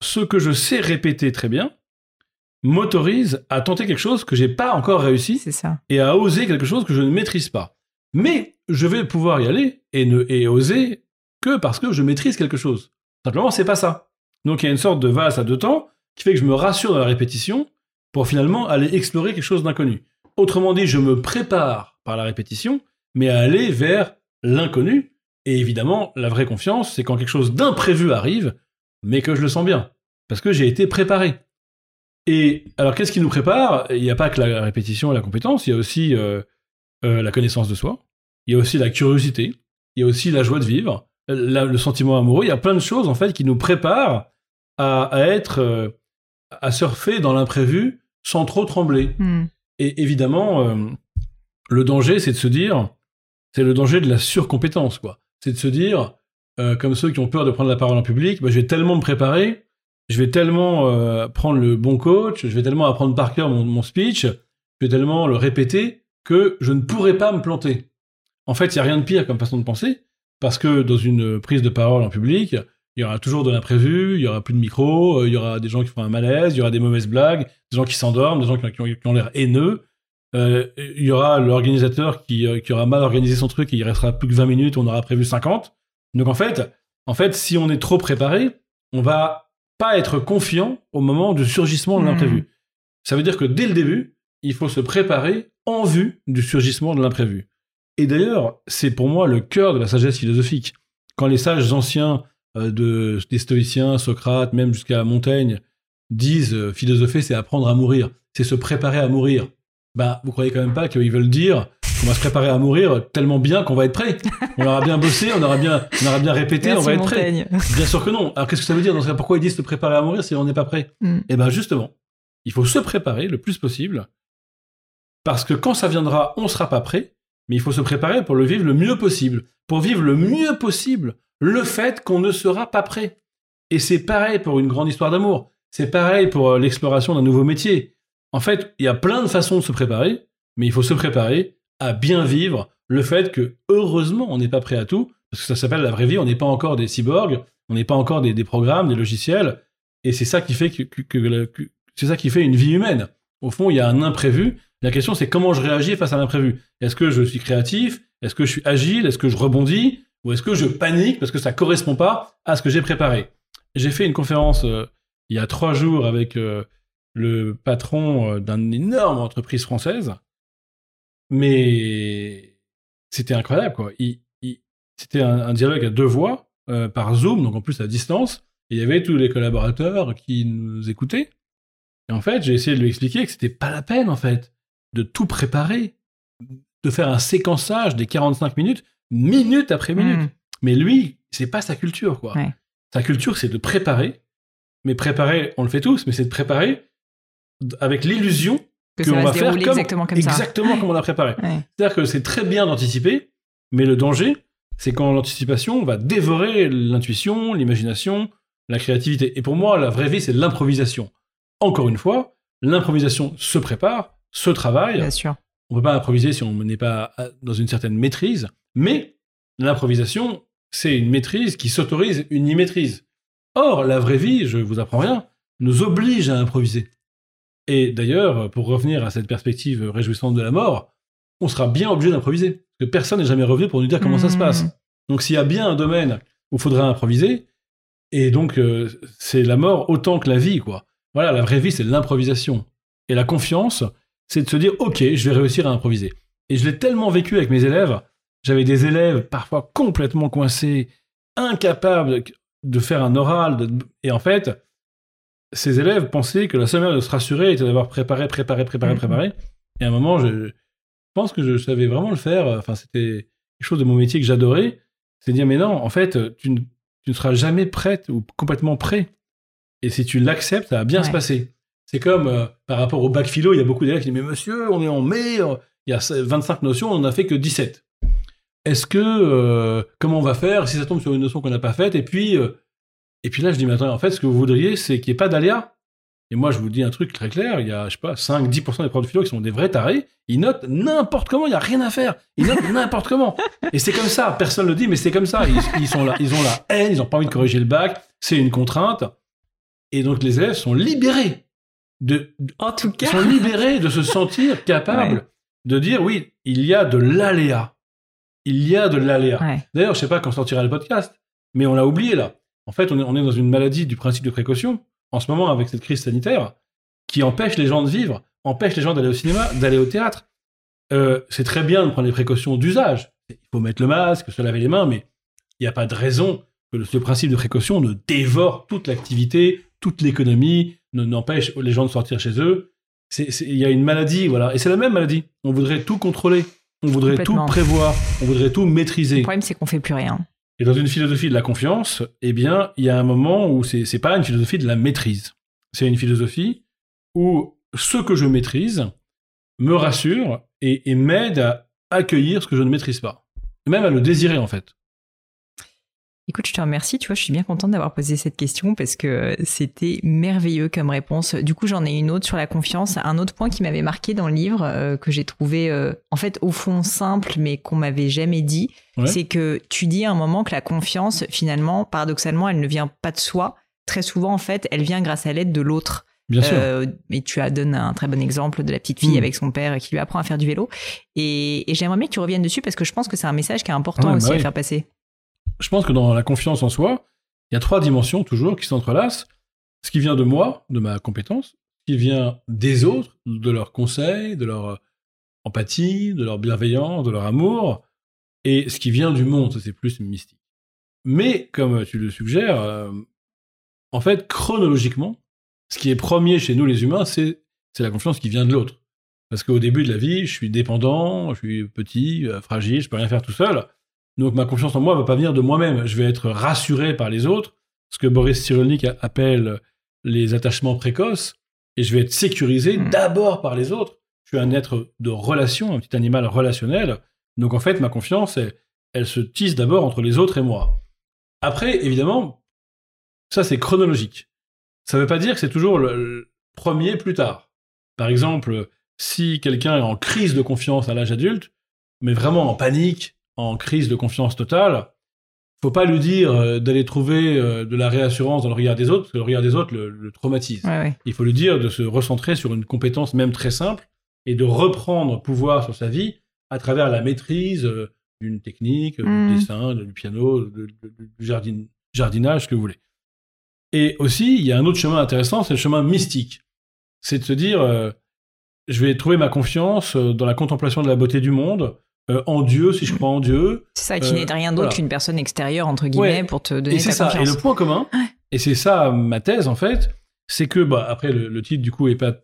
ce que je sais répéter très bien m'autorise à tenter quelque chose que j'ai pas encore réussi et à oser quelque chose que je ne maîtrise pas. Mais je vais pouvoir y aller et, ne, et oser que parce que je maîtrise quelque chose. Simplement, c'est pas ça. Donc, il y a une sorte de valse à deux temps qui fait que je me rassure dans la répétition pour finalement aller explorer quelque chose d'inconnu. Autrement dit, je me prépare par la répétition, mais à aller vers l'inconnu. Et évidemment, la vraie confiance, c'est quand quelque chose d'imprévu arrive, mais que je le sens bien, parce que j'ai été préparé. Et alors, qu'est-ce qui nous prépare ? Il n'y a pas que la répétition et la compétence, il y a aussi euh, euh, la connaissance de soi, il y a aussi la curiosité, il y a aussi la joie de vivre, la, le sentiment amoureux, il y a plein de choses, en fait, qui nous préparent à, à être, euh, à surfer dans l'imprévu sans trop trembler. Mm. Et évidemment, euh, le danger, c'est de se dire, c'est le danger de la surcompétence, quoi. C'est de se dire, euh, comme ceux qui ont peur de prendre la parole en public, bah, je vais tellement me préparer... Je vais tellement euh, prendre le bon coach, je vais tellement apprendre par cœur mon, mon speech, je vais tellement le répéter que je ne pourrai pas me planter. En fait, il n'y a rien de pire comme façon de penser, parce que dans une prise de parole en public, il y aura toujours de l'imprévu, il n'y aura plus de micro, euh, il y aura des gens qui font un malaise, il y aura des mauvaises blagues, des gens qui s'endorment, des gens qui ont, qui ont, qui ont l'air haineux. Euh, il y aura l'organisateur qui, qui aura mal organisé son truc et il restera plus que vingt minutes, on aura prévu cinquante. Donc en fait, en fait, si on est trop préparé, on va... pas être confiant au moment du surgissement de mmh. l'imprévu. Ça veut dire que dès le début, il faut se préparer en vue du surgissement de l'imprévu. Et d'ailleurs, c'est pour moi le cœur de la sagesse philosophique. Quand les sages anciens euh, de, des stoïciens, Socrate, même jusqu'à Montaigne, disent euh, philosopher, c'est apprendre à mourir, c'est se préparer à mourir. Bah, vous croyez quand même pas qu'ils veulent dire qu'on va se préparer à mourir tellement bien qu'on va être prêt. On aura bien bossé, on aura bien, on aura bien répété, Merci on va Montaigne. être prêt. Bien sûr que non. Alors qu'est-ce que ça veut dire dans ce cas, pourquoi ils disent se préparer à mourir si on n'est pas prêt ? Mm. Eh ben justement, il faut se préparer le plus possible parce que quand ça viendra, on sera pas prêt, mais il faut se préparer pour le vivre le mieux possible, pour vivre le mieux possible le fait qu'on ne sera pas prêt. Et c'est pareil pour une grande histoire d'amour, c'est pareil pour l'exploration d'un nouveau métier. En fait, il y a plein de façons de se préparer, mais il faut se préparer à bien vivre le fait que, heureusement, on n'est pas prêt à tout, parce que ça s'appelle la vraie vie, on n'est pas encore des cyborgs, on n'est pas encore des, des programmes, des logiciels, et c'est ça qui fait que, que, que, que c'est ça qui fait une vie humaine. Au fond, il y a un imprévu. La question, c'est comment je réagis face à l'imprévu. Est-ce que je suis créatif? Est-ce que je suis agile? Est-ce que je rebondis? Ou est-ce que je panique parce que ça ne correspond pas à ce que j'ai préparé? J'ai fait une conférence euh, il y a trois jours avec euh, le patron euh, d'une énorme entreprise française. Mais c'était incroyable, quoi. Il, il, c'était un, un dialogue à deux voix euh, par Zoom, donc en plus à distance. Et il y avait tous les collaborateurs qui nous écoutaient. Et en fait, j'ai essayé de lui expliquer que c'était pas la peine, en fait, de tout préparer, de faire un séquençage des quarante-cinq minutes, minute après minute. Mmh. Mais lui, c'est pas sa culture, quoi. Ouais. Sa culture, c'est de préparer. Mais préparer, on le fait tous, mais c'est de préparer avec l'illusion que, que on va, va faire comme, exactement, comme, exactement ça. Comme on a préparé. Ouais. C'est-à-dire que c'est très bien d'anticiper, mais le danger, c'est quand l'anticipation va dévorer l'intuition, l'imagination, la créativité. Et pour moi, la vraie vie, c'est l'improvisation. Encore une fois, l'improvisation se prépare, se travaille. Bien sûr. On ne peut pas improviser si on n'est pas dans une certaine maîtrise, mais l'improvisation, c'est une maîtrise qui s'autorise une immaîtrise. Or, la vraie vie, je ne vous apprends rien, nous oblige à improviser. Et d'ailleurs, pour revenir à cette perspective réjouissante de la mort, on sera bien obligé d'improviser. Parce que personne n'est jamais revenu pour nous dire comment mmh. ça se passe. Donc s'il y a bien un domaine où il faudra improviser, et donc euh, c'est la mort autant que la vie, quoi. Voilà, la vraie vie, c'est l'improvisation. Et la confiance, c'est de se dire « Ok, je vais réussir à improviser ». Et je l'ai tellement vécu avec mes élèves. J'avais des élèves parfois complètement coincés, incapables de faire un oral. De... Et en fait, ces élèves pensaient que la seule manière de se rassurer était d'avoir préparé, préparé, préparé, préparé. Et à un moment, je, je pense que je savais vraiment le faire. Enfin, c'était quelque chose de mon métier que j'adorais. C'est de dire « Mais non, en fait, tu ne, tu ne seras jamais prête ou complètement prêt. » Et si tu l'acceptes, ça va bien ouais. se passer. C'est comme euh, par rapport au bac philo, il y a beaucoup d'élèves qui disent « Mais monsieur, on est en mai, il y a vingt-cinq notions, on n'en a fait que dix-sept. Est-ce que, euh, comment on va faire si ça tombe sur une notion qu'on n'a pas faite ?» Et puis euh, et puis là, je dis « Mais attends, en fait, ce que vous voudriez, c'est qu'il n'y ait pas d'aléa. » Et moi, je vous dis un truc très clair, il y a, je sais pas, cinq à dix pour cent des profs de philo qui sont des vrais tarés, ils notent n'importe comment, il n'y a rien à faire. Ils notent n'importe comment. Et c'est comme ça, personne ne le dit, mais c'est comme ça. Ils, ils, sont là, ils ont la haine, ils n'ont pas envie de corriger le bac, c'est une contrainte. Et donc, les élèves sont libérés de, de, en tout cas. sont libérés de se sentir capables ouais. de dire, oui, il y a de l'aléa. Il y a de l'aléa. Ouais. D'ailleurs, je ne sais pas quand sortira le podcast, mais on l'a oublié, là. En fait, on est, on est dans une maladie du principe de précaution, en ce moment, avec cette crise sanitaire, qui empêche les gens de vivre, empêche les gens d'aller au cinéma, d'aller au théâtre. Euh, c'est très bien de prendre les précautions d'usage. Il faut mettre le masque, se laver les mains, mais il n'y a pas de raison que le, ce principe de précaution ne dévore toute l'activité, toute l'économie, ne, n'empêche les gens de sortir chez eux. C'est, c'est, y a une maladie, voilà. Et c'est la même maladie. On voudrait tout contrôler. On voudrait tout prévoir. On voudrait tout maîtriser. Le problème, c'est qu'on ne fait plus rien. Et dans une philosophie de la confiance, eh bien, il y a un moment où ce n'est pas une philosophie de la maîtrise. C'est une philosophie où ce que je maîtrise me rassure et, et m'aide à accueillir ce que je ne maîtrise pas. Et même à le désirer, en fait. Écoute, je te remercie, tu vois, je suis bien contente d'avoir posé cette question parce que c'était merveilleux comme réponse. Du coup, j'en ai une autre sur la confiance, un autre point qui m'avait marqué dans le livre, euh, que j'ai trouvé, euh, en fait, au fond simple, mais qu'on m'avait jamais dit, ouais. c'est que tu dis à un moment que la confiance, finalement, paradoxalement, elle ne vient pas de soi. Très souvent, en fait, elle vient grâce à l'aide de l'autre. Bien sûr. Euh, et tu as donné un très bon exemple de la petite fille mmh. avec son père qui lui apprend à faire du vélo. Et, et j'aimerais bien que tu reviennes dessus parce que je pense que c'est un message qui est important ouais, aussi bah oui. à faire passer. Je pense que dans la confiance en soi, il y a trois dimensions toujours qui s'entrelacent. Ce qui vient de moi, de ma compétence, ce qui vient des autres, de leurs conseils, de leur empathie, de leur bienveillance, de leur amour, et ce qui vient du monde, ça c'est plus mystique. Mais, comme tu le suggères, euh, en fait, chronologiquement, ce qui est premier chez nous les humains, c'est, c'est la confiance qui vient de l'autre. Parce qu'au début de la vie, je suis dépendant, je suis petit, euh, fragile, je peux rien faire tout seul. Donc, ma confiance en moi ne va pas venir de moi-même. Je vais être rassuré par les autres, ce que Boris Cyrulnik appelle les attachements précoces, et je vais être sécurisé mmh. d'abord par les autres. Je suis un être de relation, un petit animal relationnel. Donc, en fait, ma confiance, elle, elle se tisse d'abord entre les autres et moi. Après, évidemment, ça, c'est chronologique. Ça ne veut pas dire que c'est toujours le premier plus tard. Par exemple, si quelqu'un est en crise de confiance à l'âge adulte, mais vraiment en panique, en crise de confiance totale, faut pas lui dire euh, d'aller trouver euh, de la réassurance dans le regard des autres, parce que le regard des autres le, le traumatise. Ouais, ouais. Il faut lui dire de se recentrer sur une compétence même très simple et de reprendre pouvoir sur sa vie à travers la maîtrise euh, d'une technique, mmh. du dessin, du piano, de, de, du jardin, jardinage, ce que vous voulez. Et aussi, il y a un autre chemin intéressant, c'est le chemin mystique. C'est de se dire, euh, je vais trouver ma confiance euh, dans la contemplation de la beauté du monde, euh, en Dieu, si je crois en Dieu. C'est ça, qui euh, n'est rien d'autre voilà. qu'une personne extérieure, entre guillemets, ouais. pour te donner ta confiance. Et c'est ça, confiance. Et le point commun, ouais. et c'est ça ma thèse, en fait, c'est que, bah, après, le, le titre, du coup, est pas,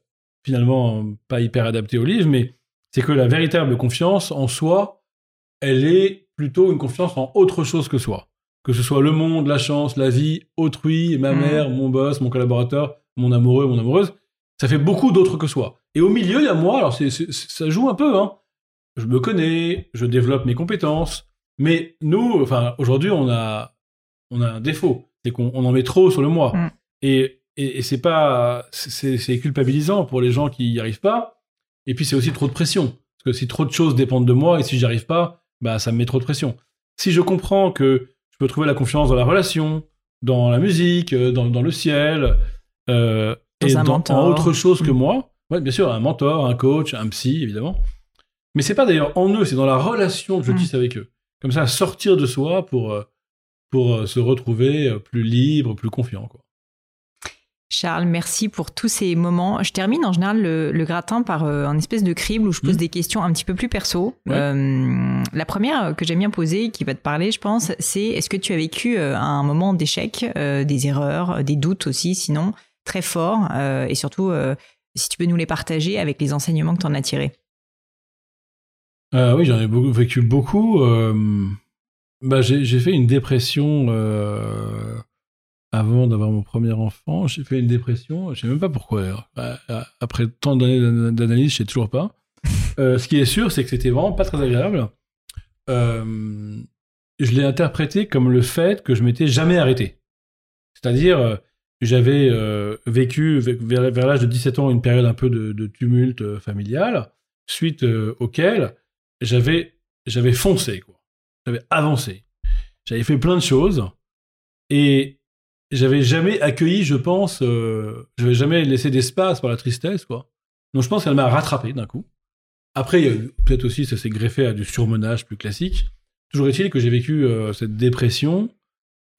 finalement pas hyper adapté au livre, mais c'est que la véritable confiance en soi, elle est plutôt une confiance en autre chose que soi. Que ce soit le monde, la chance, la vie, autrui, ma mère, mmh. mon boss, mon collaborateur, mon amoureux, mon amoureuse, ça fait beaucoup d'autres que soi. Et au milieu, il y a moi, alors c'est, c'est, ça joue un peu, hein. Je me connais, je développe mes compétences, mais nous, enfin, aujourd'hui, on a, on a un défaut, c'est qu'on on en met trop sur le moi. Mmh. Et, et, et c'est pas, c'est, c'est culpabilisant pour les gens qui n'y arrivent pas, et puis c'est aussi trop de pression, parce que si trop de choses dépendent de moi, et si j'y arrive pas, bah, ça me met trop de pression. Si je comprends que je peux trouver la confiance dans la relation, dans la musique, dans, dans le ciel, euh, et dans, dans autre chose que mmh. moi. Ouais, bien sûr, un mentor, un coach, un psy, évidemment. Mais c'est pas d'ailleurs en eux, c'est dans la relation que je mmh. tisse avec eux. Comme ça, sortir de soi pour, pour se retrouver plus libre, plus confiant, quoi. Charles, merci pour tous ces moments. Je termine en général le, le gratin par euh, un espèce de crible où je pose mmh. des questions un petit peu plus perso. Ouais. Euh, la première que j'aime bien poser, qui va te parler, je pense, c'est est-ce que tu as vécu euh, un moment d'échec, euh, des erreurs, des doutes aussi, sinon très fort, euh, et surtout euh, si tu peux nous les partager avec les enseignements que tu en as tirés. Euh, oui, j'en ai beaucoup, vécu beaucoup. Euh, bah, j'ai, j'ai fait une dépression. Euh... Avant d'avoir mon premier enfant, j'ai fait une dépression. Je ne sais même pas pourquoi. Après tant d'années d'analyse, je ne sais toujours pas. Euh, ce qui est sûr, c'est que c'était vraiment pas très agréable. Euh, je l'ai interprété comme le fait que je m'étais jamais arrêté. C'est-à-dire, j'avais euh, vécu vers, vers l'âge de dix-sept ans une période un peu de, de tumulte familial, suite euh, auquel j'avais, j'avais foncé, quoi. J'avais avancé. J'avais fait plein de choses et j'avais jamais accueilli, je pense, euh, je n'avais jamais laissé d'espace pour la tristesse, quoi. Donc je pense qu'elle m'a rattrapé d'un coup. Après, il y a eu, peut-être aussi, ça s'est greffé à du surmenage plus classique. Toujours est-il que j'ai vécu euh, cette dépression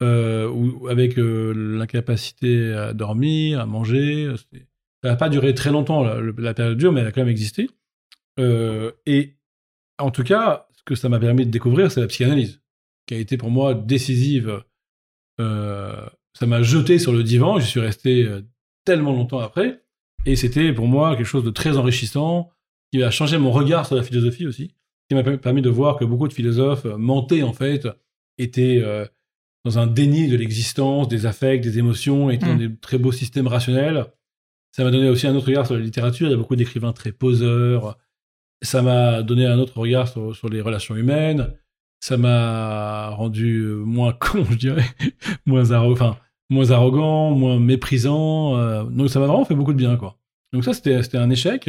euh, où, avec euh, l'incapacité à dormir, à manger. C'était... Ça n'a pas duré très longtemps, la, la période dure, mais elle a quand même existé. Euh, et en tout cas, ce que ça m'a permis de découvrir, c'est la psychanalyse, qui a été pour moi décisive. Euh, Ça m'a jeté sur le divan, j'y suis resté tellement longtemps après, et c'était pour moi quelque chose de très enrichissant, qui a changé mon regard sur la philosophie aussi, qui m'a permis de voir que beaucoup de philosophes mentaient en fait, étaient euh, dans un déni de l'existence, des affects, des émotions, étaient mmh. dans des très beaux systèmes rationnels. Ça m'a donné aussi un autre regard sur la littérature, il y a beaucoup d'écrivains très poseurs, ça m'a donné un autre regard sur, sur les relations humaines, ça m'a rendu moins con, je dirais, moins arrogant, moins arrogant, moins méprisant. Euh, donc ça m'a vraiment fait beaucoup de bien, quoi. Donc ça, c'était, c'était un échec.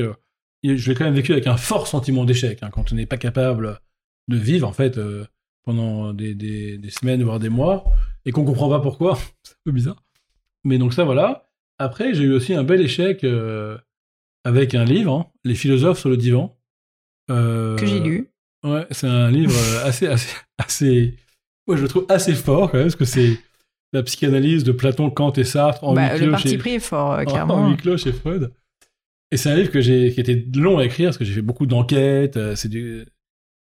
Je l'ai quand même vécu avec un fort sentiment d'échec, hein, quand on n'est pas capable de vivre, en fait, euh, pendant des, des, des semaines, voire des mois, et qu'on ne comprend pas pourquoi. C'est un peu bizarre. Mais donc ça, voilà. Après, j'ai eu aussi un bel échec euh, avec un livre, hein, Les philosophes sur le divan. Euh, que j'ai lu. Ouais, c'est un livre assez, assez, assez, ouais, je le trouve assez fort quand même, parce que c'est la psychanalyse de Platon, Kant et Sartre en bah, huis clos. Le parti chez... pris est fort, euh, clairement. En huis clos chez Freud. Et c'est un livre que j'ai, qui était long à écrire, parce que j'ai fait beaucoup d'enquêtes, euh, c'est du...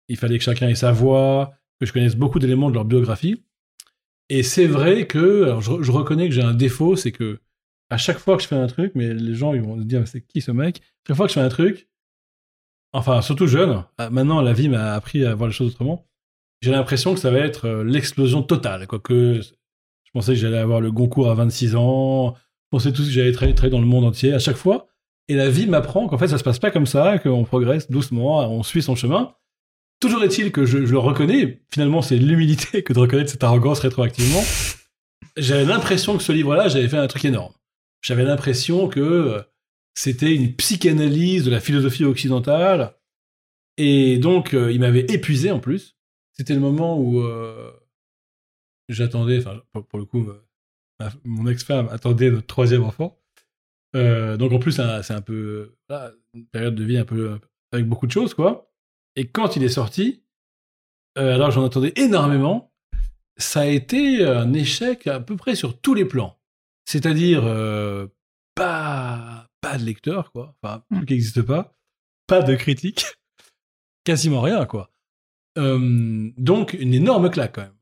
il fallait que chacun ait sa voix, que je connaisse beaucoup d'éléments de leur biographie. Et c'est vrai que, alors je, je reconnais que j'ai un défaut, c'est que à chaque fois que je fais un truc, mais les gens ils vont se dire, mais c'est qui ce mec ? Chaque fois que je fais un truc, enfin, surtout jeune, maintenant la vie m'a appris à voir les choses autrement, j'ai l'impression que ça va être l'explosion totale, quoi. Que je pensais que j'allais avoir le Goncourt à vingt-six ans, je pensais tout que j'allais traiter dans le monde entier à chaque fois, et la vie m'apprend qu'en fait ça se passe pas comme ça, qu'on progresse doucement, on suit son chemin. Toujours est-il que je, je le reconnais, finalement c'est l'humilité que de reconnaître cette arrogance rétroactivement. J'avais l'impression que ce livre-là, j'avais fait un truc énorme. J'avais l'impression que c'était une psychanalyse de la philosophie occidentale. Et donc, euh, il m'avait épuisé en plus. C'était le moment où, euh, j'attendais, enfin pour, pour le coup, ma, mon ex-femme attendait notre troisième enfant. Euh, donc en plus, hein, c'est un peu là, une période de vie un peu avec beaucoup de choses, quoi. Et quand il est sorti, euh, alors j'en attendais énormément. Ça a été un échec à peu près sur tous les plans. C'est-à-dire euh, pas pas de lecteur, quoi. Enfin, plus qui n'existe pas, pas de critique, quasiment rien, quoi. Euh, donc une énorme claque quand même.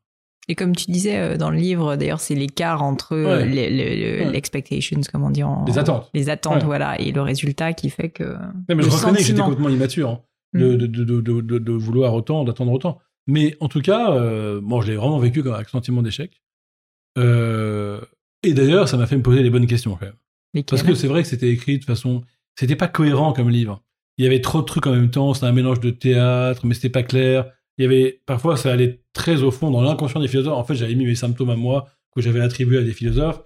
Et comme tu disais dans le livre, d'ailleurs, c'est l'écart entre ouais. les, les, les, ouais. l'expectations, comment dire, en, les attentes, les attentes, ouais. voilà, et le résultat qui fait que. Non, mais je reconnais sentiment... que j'étais complètement immature hein, de, mm. de, de, de, de, de vouloir autant, d'attendre autant. Mais en tout cas, euh, bon, je l'ai vraiment vécu comme un sentiment d'échec. Euh, et d'ailleurs, ça m'a fait me poser les bonnes questions quand même. Lesquelles? Parce que c'est vrai que c'était écrit de façon, c'était pas cohérent comme livre. Il y avait trop de trucs en même temps. C'était un mélange de théâtre, mais c'était pas clair. Il y avait, parfois, ça allait très au fond dans l'inconscient des philosophes. En fait, j'avais mis mes symptômes à moi, que j'avais attribués à des philosophes.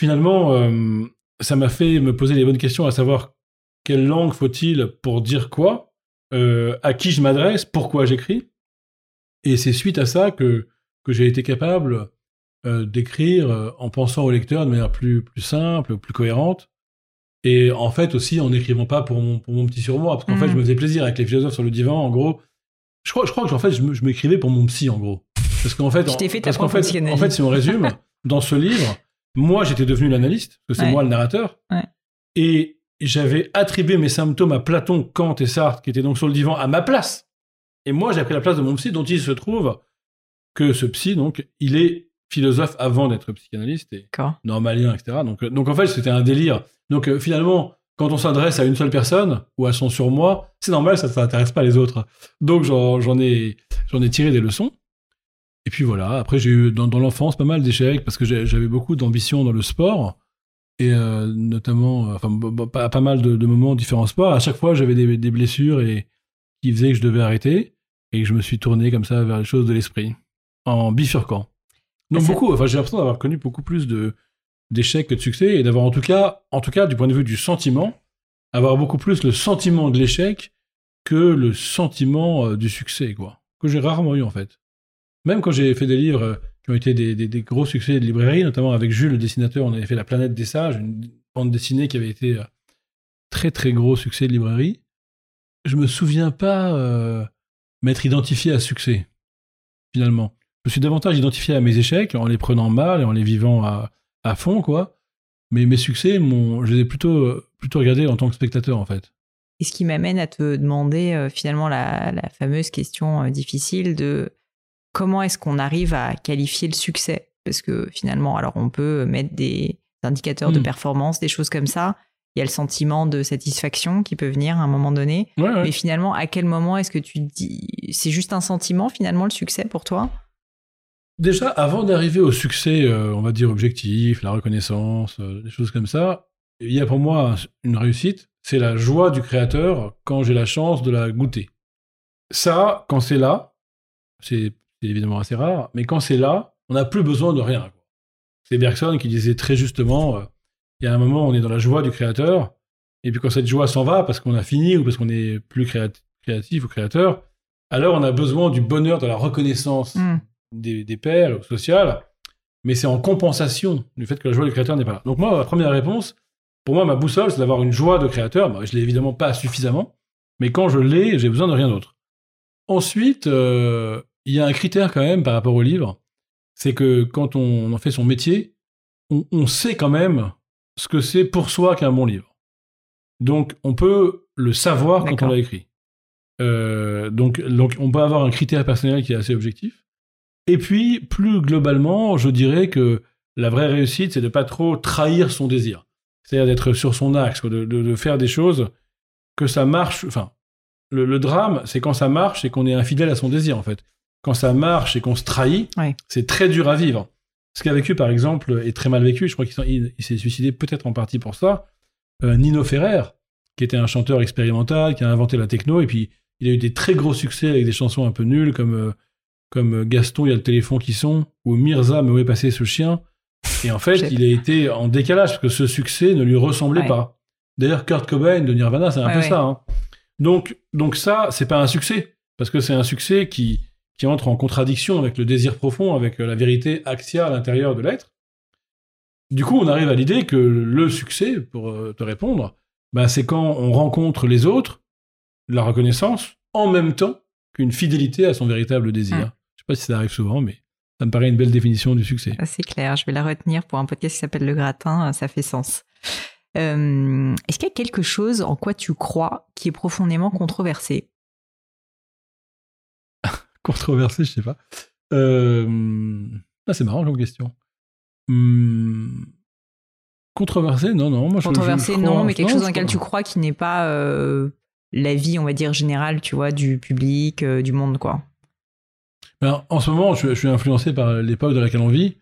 Finalement, euh, ça m'a fait me poser les bonnes questions, à savoir quelle langue faut-il pour dire quoi, euh, à qui je m'adresse, pourquoi j'écris. Et c'est suite à ça que, que j'ai été capable euh, d'écrire euh, en pensant au lecteur de manière plus, plus simple, plus cohérente. Et en fait, aussi, en n'écrivant pas pour mon, pour mon petit surmoi, parce qu'en mmh. fait, je me faisais plaisir avec les philosophes sur le divan, en gros. Je crois, je crois que en fait, je m'écrivais pour mon psy, en gros. Parce qu'en fait, en, fait, parce qu'en fait, en fait si on résume, dans ce livre, moi, j'étais devenu l'analyste, parce que c'est ouais. moi le narrateur, ouais. et j'avais attribué mes symptômes à Platon, Kant et Sartre, qui étaient donc sur le divan, à ma place. Et moi, j'ai pris la place de mon psy, dont il se trouve que ce psy, donc, il est philosophe avant d'être psychanalyste, et normalien, et cetera. Donc, donc, en fait, c'était un délire. Donc, euh, finalement... Quand on s'adresse à une seule personne, ou à son surmoi, c'est normal, ça ne s'intéresse pas les autres. Donc, j'en, j'en, ai, j'en ai tiré des leçons. Et puis voilà, après, j'ai eu dans, dans l'enfance pas mal d'échecs, parce que j'avais beaucoup d'ambition dans le sport, et euh, notamment, enfin, b- b- pas, pas mal de, de moments, différents sports. À chaque fois, j'avais des, des blessures et, qui faisaient que je devais arrêter, et que je me suis tourné comme ça vers les choses de l'esprit, en bifurquant. Donc, c'est... beaucoup, enfin, j'ai l'impression d'avoir connu beaucoup plus de. d'échecs que de succès, et d'avoir en tout cas, en tout cas du point de vue du sentiment, avoir beaucoup plus le sentiment de l'échec que le sentiment euh, du succès, quoi, que j'ai rarement eu en fait. Même quand j'ai fait des livres euh, qui ont été des, des, des gros succès de librairie, notamment avec Jules, le dessinateur, on avait fait La Planète des Sages, une bande dessinée qui avait été euh, très très gros succès de librairie, je me souviens pas euh, m'être identifié à succès, finalement. Je me suis davantage identifié à mes échecs, en les prenant mal et en les vivant à à fond, quoi. Mais mes succès, mon... je les ai plutôt, plutôt regardés en tant que spectateur, en fait. Et ce qui m'amène à te demander, euh, finalement, la, la fameuse question euh, difficile de comment est-ce qu'on arrive à qualifier le succès ? Parce que, finalement, alors on peut mettre des indicateurs mmh. de performance, des choses comme ça. Il y a le sentiment de satisfaction qui peut venir à un moment donné. Ouais, ouais. Mais finalement, à quel moment est-ce que tu te dis... C'est juste un sentiment, finalement, le succès, pour toi ? Déjà, avant d'arriver au succès, euh, on va dire objectif, la reconnaissance, euh, des choses comme ça, il y a pour moi une réussite, c'est la joie du créateur quand j'ai la chance de la goûter. Ça, quand c'est là, c'est, c'est évidemment assez rare, mais quand c'est là, on n'a plus besoin de rien, quoi. C'est Bergson qui disait très justement, euh, il y a un moment, on est dans la joie du créateur, et puis quand cette joie s'en va, parce qu'on a fini, ou parce qu'on n'est plus créat- créatif ou créateur, alors on a besoin du bonheur, de la reconnaissance, mm. Des, des pairs sociales, mais c'est en compensation du fait que la joie du créateur n'est pas là. Donc moi, la première réponse, pour moi, ma boussole, c'est d'avoir une joie de créateur. Bah, je l'ai évidemment pas suffisamment, mais quand je l'ai, j'ai besoin de rien d'autre. Ensuite, euh, il y a un critère quand même par rapport au livre, c'est que quand on en fait son métier, on, on sait quand même ce que c'est pour soi qu'un bon livre. Donc on peut le savoir quand D'accord. on l'a écrit. Euh, donc, donc on peut avoir un critère personnel qui est assez objectif. Et puis, plus globalement, je dirais que la vraie réussite, c'est de pas trop trahir son désir. C'est-à-dire d'être sur son axe, de, de, de faire des choses que ça marche... Enfin, le, le drame, c'est quand ça marche et qu'on est infidèle à son désir, en fait. Quand ça marche et qu'on se trahit, oui. c'est très dur à vivre. Ce qu'a vécu, par exemple, est très mal vécu. Je crois qu'il il, il s'est suicidé peut-être en partie pour ça. Euh, Nino Ferrer, qui était un chanteur expérimental, qui a inventé la techno, et puis il a eu des très gros succès avec des chansons un peu nulles, comme... Euh, comme Gaston, il y a le téléphone qui sonne, ou Mirza, mais où est passé ce chien ? Et en fait, il a été en décalage, parce que ce succès ne lui ressemblait ouais. pas. D'ailleurs, Kurt Cobain de Nirvana, c'est un ouais, peu ouais. ça. Hein. Donc, donc ça, c'est pas un succès, parce que c'est un succès qui, qui entre en contradiction avec le désir profond, avec la vérité axia à l'intérieur de l'être. Du coup, on arrive à l'idée que le succès, pour te répondre, ben c'est quand on rencontre les autres, la reconnaissance, en même temps qu'une fidélité à son véritable désir. Mmh. Je ne sais pas si ça arrive souvent, mais ça me paraît une belle définition du succès. C'est clair, je vais la retenir pour un podcast qui s'appelle Le Gratin, ça fait sens. Euh, est-ce qu'il y a quelque chose en quoi tu crois qui est profondément controversé ? Controversé, je ne sais pas. Euh... Ah, c'est marrant, j'ai une question. Hum... Controversé, non, non. Moi, controversé, je, je non, mais quelque chose dans lequel tu crois qui n'est pas euh, la vie, on va dire, générale, tu vois, du public, euh, du monde, quoi. Ben, en ce moment, je, je suis influencé par l'époque dans laquelle on vit.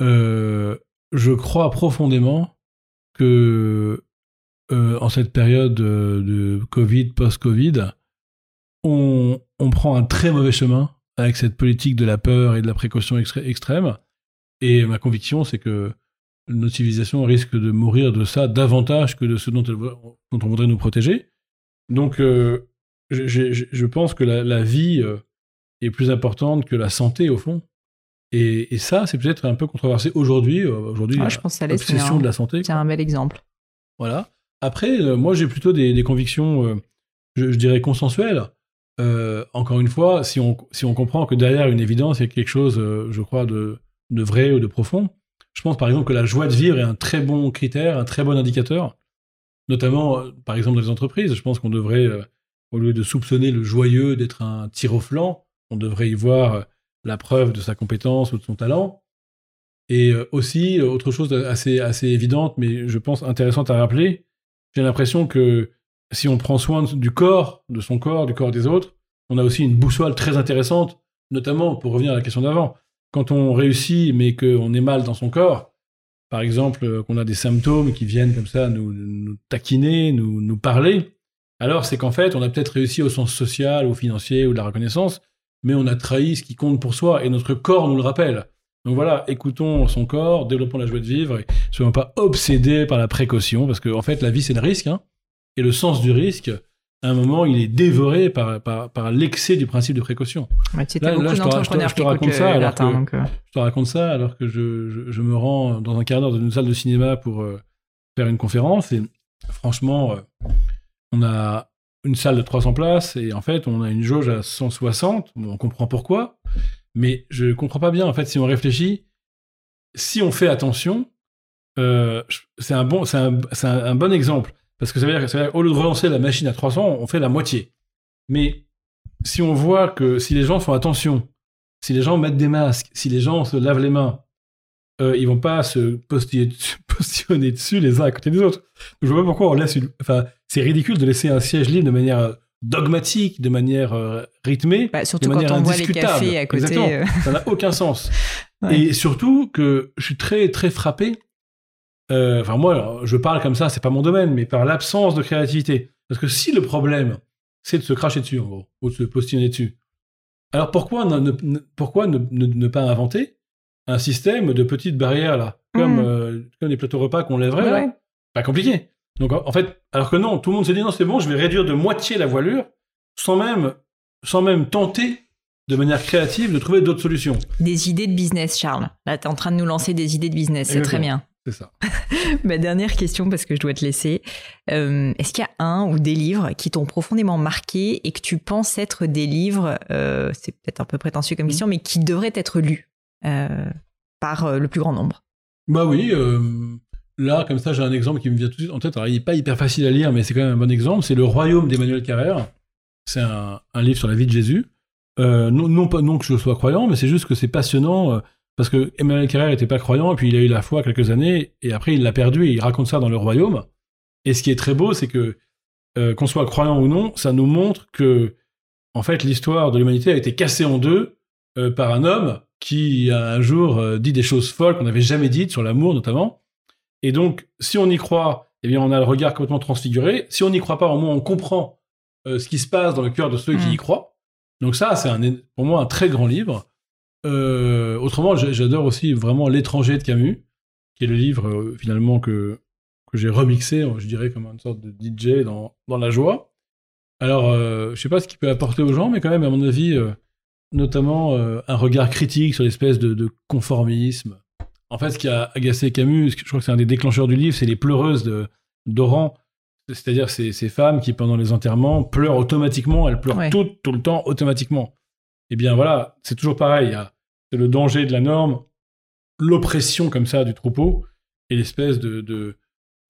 Euh, je crois profondément que, euh, en cette période de, de Covid, post-Covid, on, on prend un très mauvais chemin avec cette politique de la peur et de la précaution extré- extrême. Et ma conviction, c'est que notre civilisation risque de mourir de ça davantage que de ce dont, elle, dont on voudrait nous protéger. Donc, euh, je, je, je pense que la, la vie est plus importante que la santé, au fond. Et, et ça, c'est peut-être un peu controversé aujourd'hui. Aujourd'hui, ah, l'obsession de la santé. C'est un bel exemple. Voilà. Après, euh, moi, j'ai plutôt des, des convictions, euh, je, je dirais, consensuelles. Euh, encore une fois, si on, si on comprend que derrière une évidence, il y a quelque chose, euh, je crois, de, de vrai ou de profond. Je pense par exemple que la joie de vivre est un très bon critère, un très bon indicateur, notamment par exemple dans les entreprises. Je pense qu'on devrait, euh, au lieu de soupçonner le joyeux d'être un tir au flanc, on devrait y voir la preuve de sa compétence ou de son talent. Et euh, aussi, autre chose assez, assez évidente, mais je pense intéressante à rappeler, j'ai l'impression que si on prend soin du corps, de son corps, du corps des autres, on a aussi une boussole très intéressante, notamment pour revenir à la question d'avant. Quand on réussit, mais qu'on est mal dans son corps, par exemple, qu'on a des symptômes qui viennent comme ça nous, nous taquiner, nous, nous parler, alors c'est qu'en fait, on a peut-être réussi au sens social, au financier, ou de la reconnaissance, mais on a trahi ce qui compte pour soi, et notre corps nous le rappelle. Donc voilà, écoutons son corps, développons la joie de vivre, et ne soyons pas obsédés par la précaution, parce qu'en fait, la vie, c'est le risque, hein, et le sens du risque, à un moment, il est dévoré par, par, par l'excès du principe de précaution. Ouais, là, là, je, te, je, te, je, te raconte ça alors latin, que, donc... je te raconte ça alors que je, je, je me rends dans un quart d'heure dans une salle de cinéma pour euh, faire une conférence. Et franchement, euh, on a une salle de trois cents places et en fait, on a une jauge à cent soixante. Bon, on comprend pourquoi, mais je ne comprends pas bien. En fait, si on réfléchit, si on fait attention, euh, c'est un bon, c'est un, c'est un, un bon exemple. Parce que ça veut dire, ça veut dire qu'au lieu de relancer la machine à trois cents, on fait la moitié. Mais si on voit que si les gens font attention, si les gens mettent des masques, si les gens se lavent les mains, euh, ils vont pas se postiller, postillonner dessus les uns à côté des autres. Donc je vois pas pourquoi on laisse une... Enfin, c'est ridicule de laisser un siège libre de manière dogmatique, de manière euh, rythmée, bah, surtout de quand manière on indiscutable. Voit les cafés à côté. Exactement. Euh... Ça n'a aucun sens. Ouais. Et surtout que je suis très, très frappé. Euh, enfin moi, je parle comme ça, c'est pas mon domaine, mais par l'absence de créativité. Parce que si le problème, c'est de se cracher dessus, en gros, ou de se postillonner dessus, alors pourquoi ne, ne, pourquoi ne, ne, ne pas inventer un système de petites barrières, là, comme, mmh. euh, comme les plateaux repas qu'on lèverait, ouais. Pas compliqué. Donc en fait, alors que non, tout le monde s'est dit, non, c'est bon, je vais réduire de moitié la voilure, sans même, sans même tenter... de manière créative, de trouver d'autres solutions. Des idées de business, Charles. Là, t'es en train de nous lancer des idées de business, c'est très bien. C'est ça. Ma dernière question, parce que je dois te laisser. Euh, est-ce qu'il y a un ou des livres qui t'ont profondément marqué et que tu penses être des livres, euh, c'est peut-être un peu prétentieux comme question, mmh. mais qui devraient être lus euh, par le plus grand nombre ? Bah oui. Euh, là, comme ça, j'ai un exemple qui me vient tout de suite en tête. Alors, il n'est pas hyper facile à lire, mais c'est quand même un bon exemple. C'est Le Royaume d'Emmanuel Carrère. C'est un, un livre sur la vie de Jésus. Euh, non, non, pas, non que je sois croyant, mais c'est juste que c'est passionnant euh, parce que Emmanuel Carrère n'était pas croyant et puis il a eu la foi quelques années et après il l'a perdu et il raconte ça dans Le Royaume. Et ce qui est très beau, c'est que euh, qu'on soit croyant ou non, ça nous montre que en fait l'histoire de l'humanité a été cassée en deux euh, par un homme qui a un jour euh, dit des choses folles qu'on n'avait jamais dites sur l'amour notamment. Et donc si on y croit, eh bien on a le regard complètement transfiguré. Si on n'y croit pas, au moins on comprend euh, ce qui se passe dans le cœur de ceux mmh. qui y croient. Donc ça, c'est un, pour moi un très grand livre. Euh, autrement, j'adore aussi vraiment L'Étranger de Camus, qui est le livre euh, finalement que, que j'ai remixé, je dirais comme une sorte de D J dans, dans la joie. Alors, euh, je ne sais pas ce qu'il peut apporter aux gens, mais quand même, à mon avis, euh, notamment euh, un regard critique sur l'espèce de, de conformisme. En fait, ce qui a agacé Camus, je crois que c'est un des déclencheurs du livre, c'est les pleureuses de, d'Oran. C'est-à-dire ces, ces femmes qui, pendant les enterrements, pleurent automatiquement, elles pleurent ouais. toutes, tout le temps, automatiquement. Eh bien voilà, c'est toujours pareil. Hein. C'est le danger de la norme, l'oppression comme ça du troupeau, et l'espèce de, de,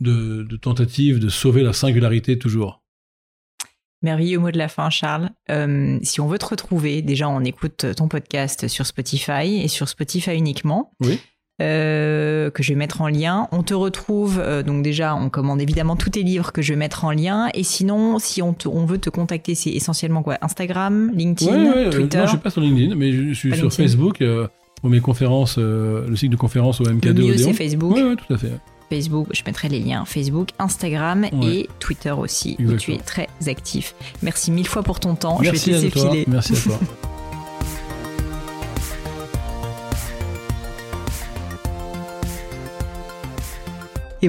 de, de tentative de sauver la singularité toujours. Merveilleux mot de la fin, Charles. Euh, si on veut te retrouver, déjà on écoute ton podcast sur Spotify, et sur Spotify uniquement. Oui. Euh, que je vais mettre en lien. On te retrouve, euh, donc déjà, on commande évidemment tous tes livres que je vais mettre en lien. Et sinon, si on, te, on veut te contacter, c'est essentiellement quoi ? Instagram, LinkedIn, ouais, ouais, Twitter ? euh, Non, je ne suis pas sur LinkedIn, mais je, je suis pas sur LinkedIn. Facebook, euh, pour mes conférences, euh, le cycle de conférences au M K deux. Le mieux, c'est Facebook. Oui, ouais, tout à fait. Facebook, je mettrai les liens. Facebook, Instagram ouais. et Twitter aussi, exactement. Où tu es très actif. Merci mille fois pour ton temps. Merci je vais te laisser filer. Merci à toi. Et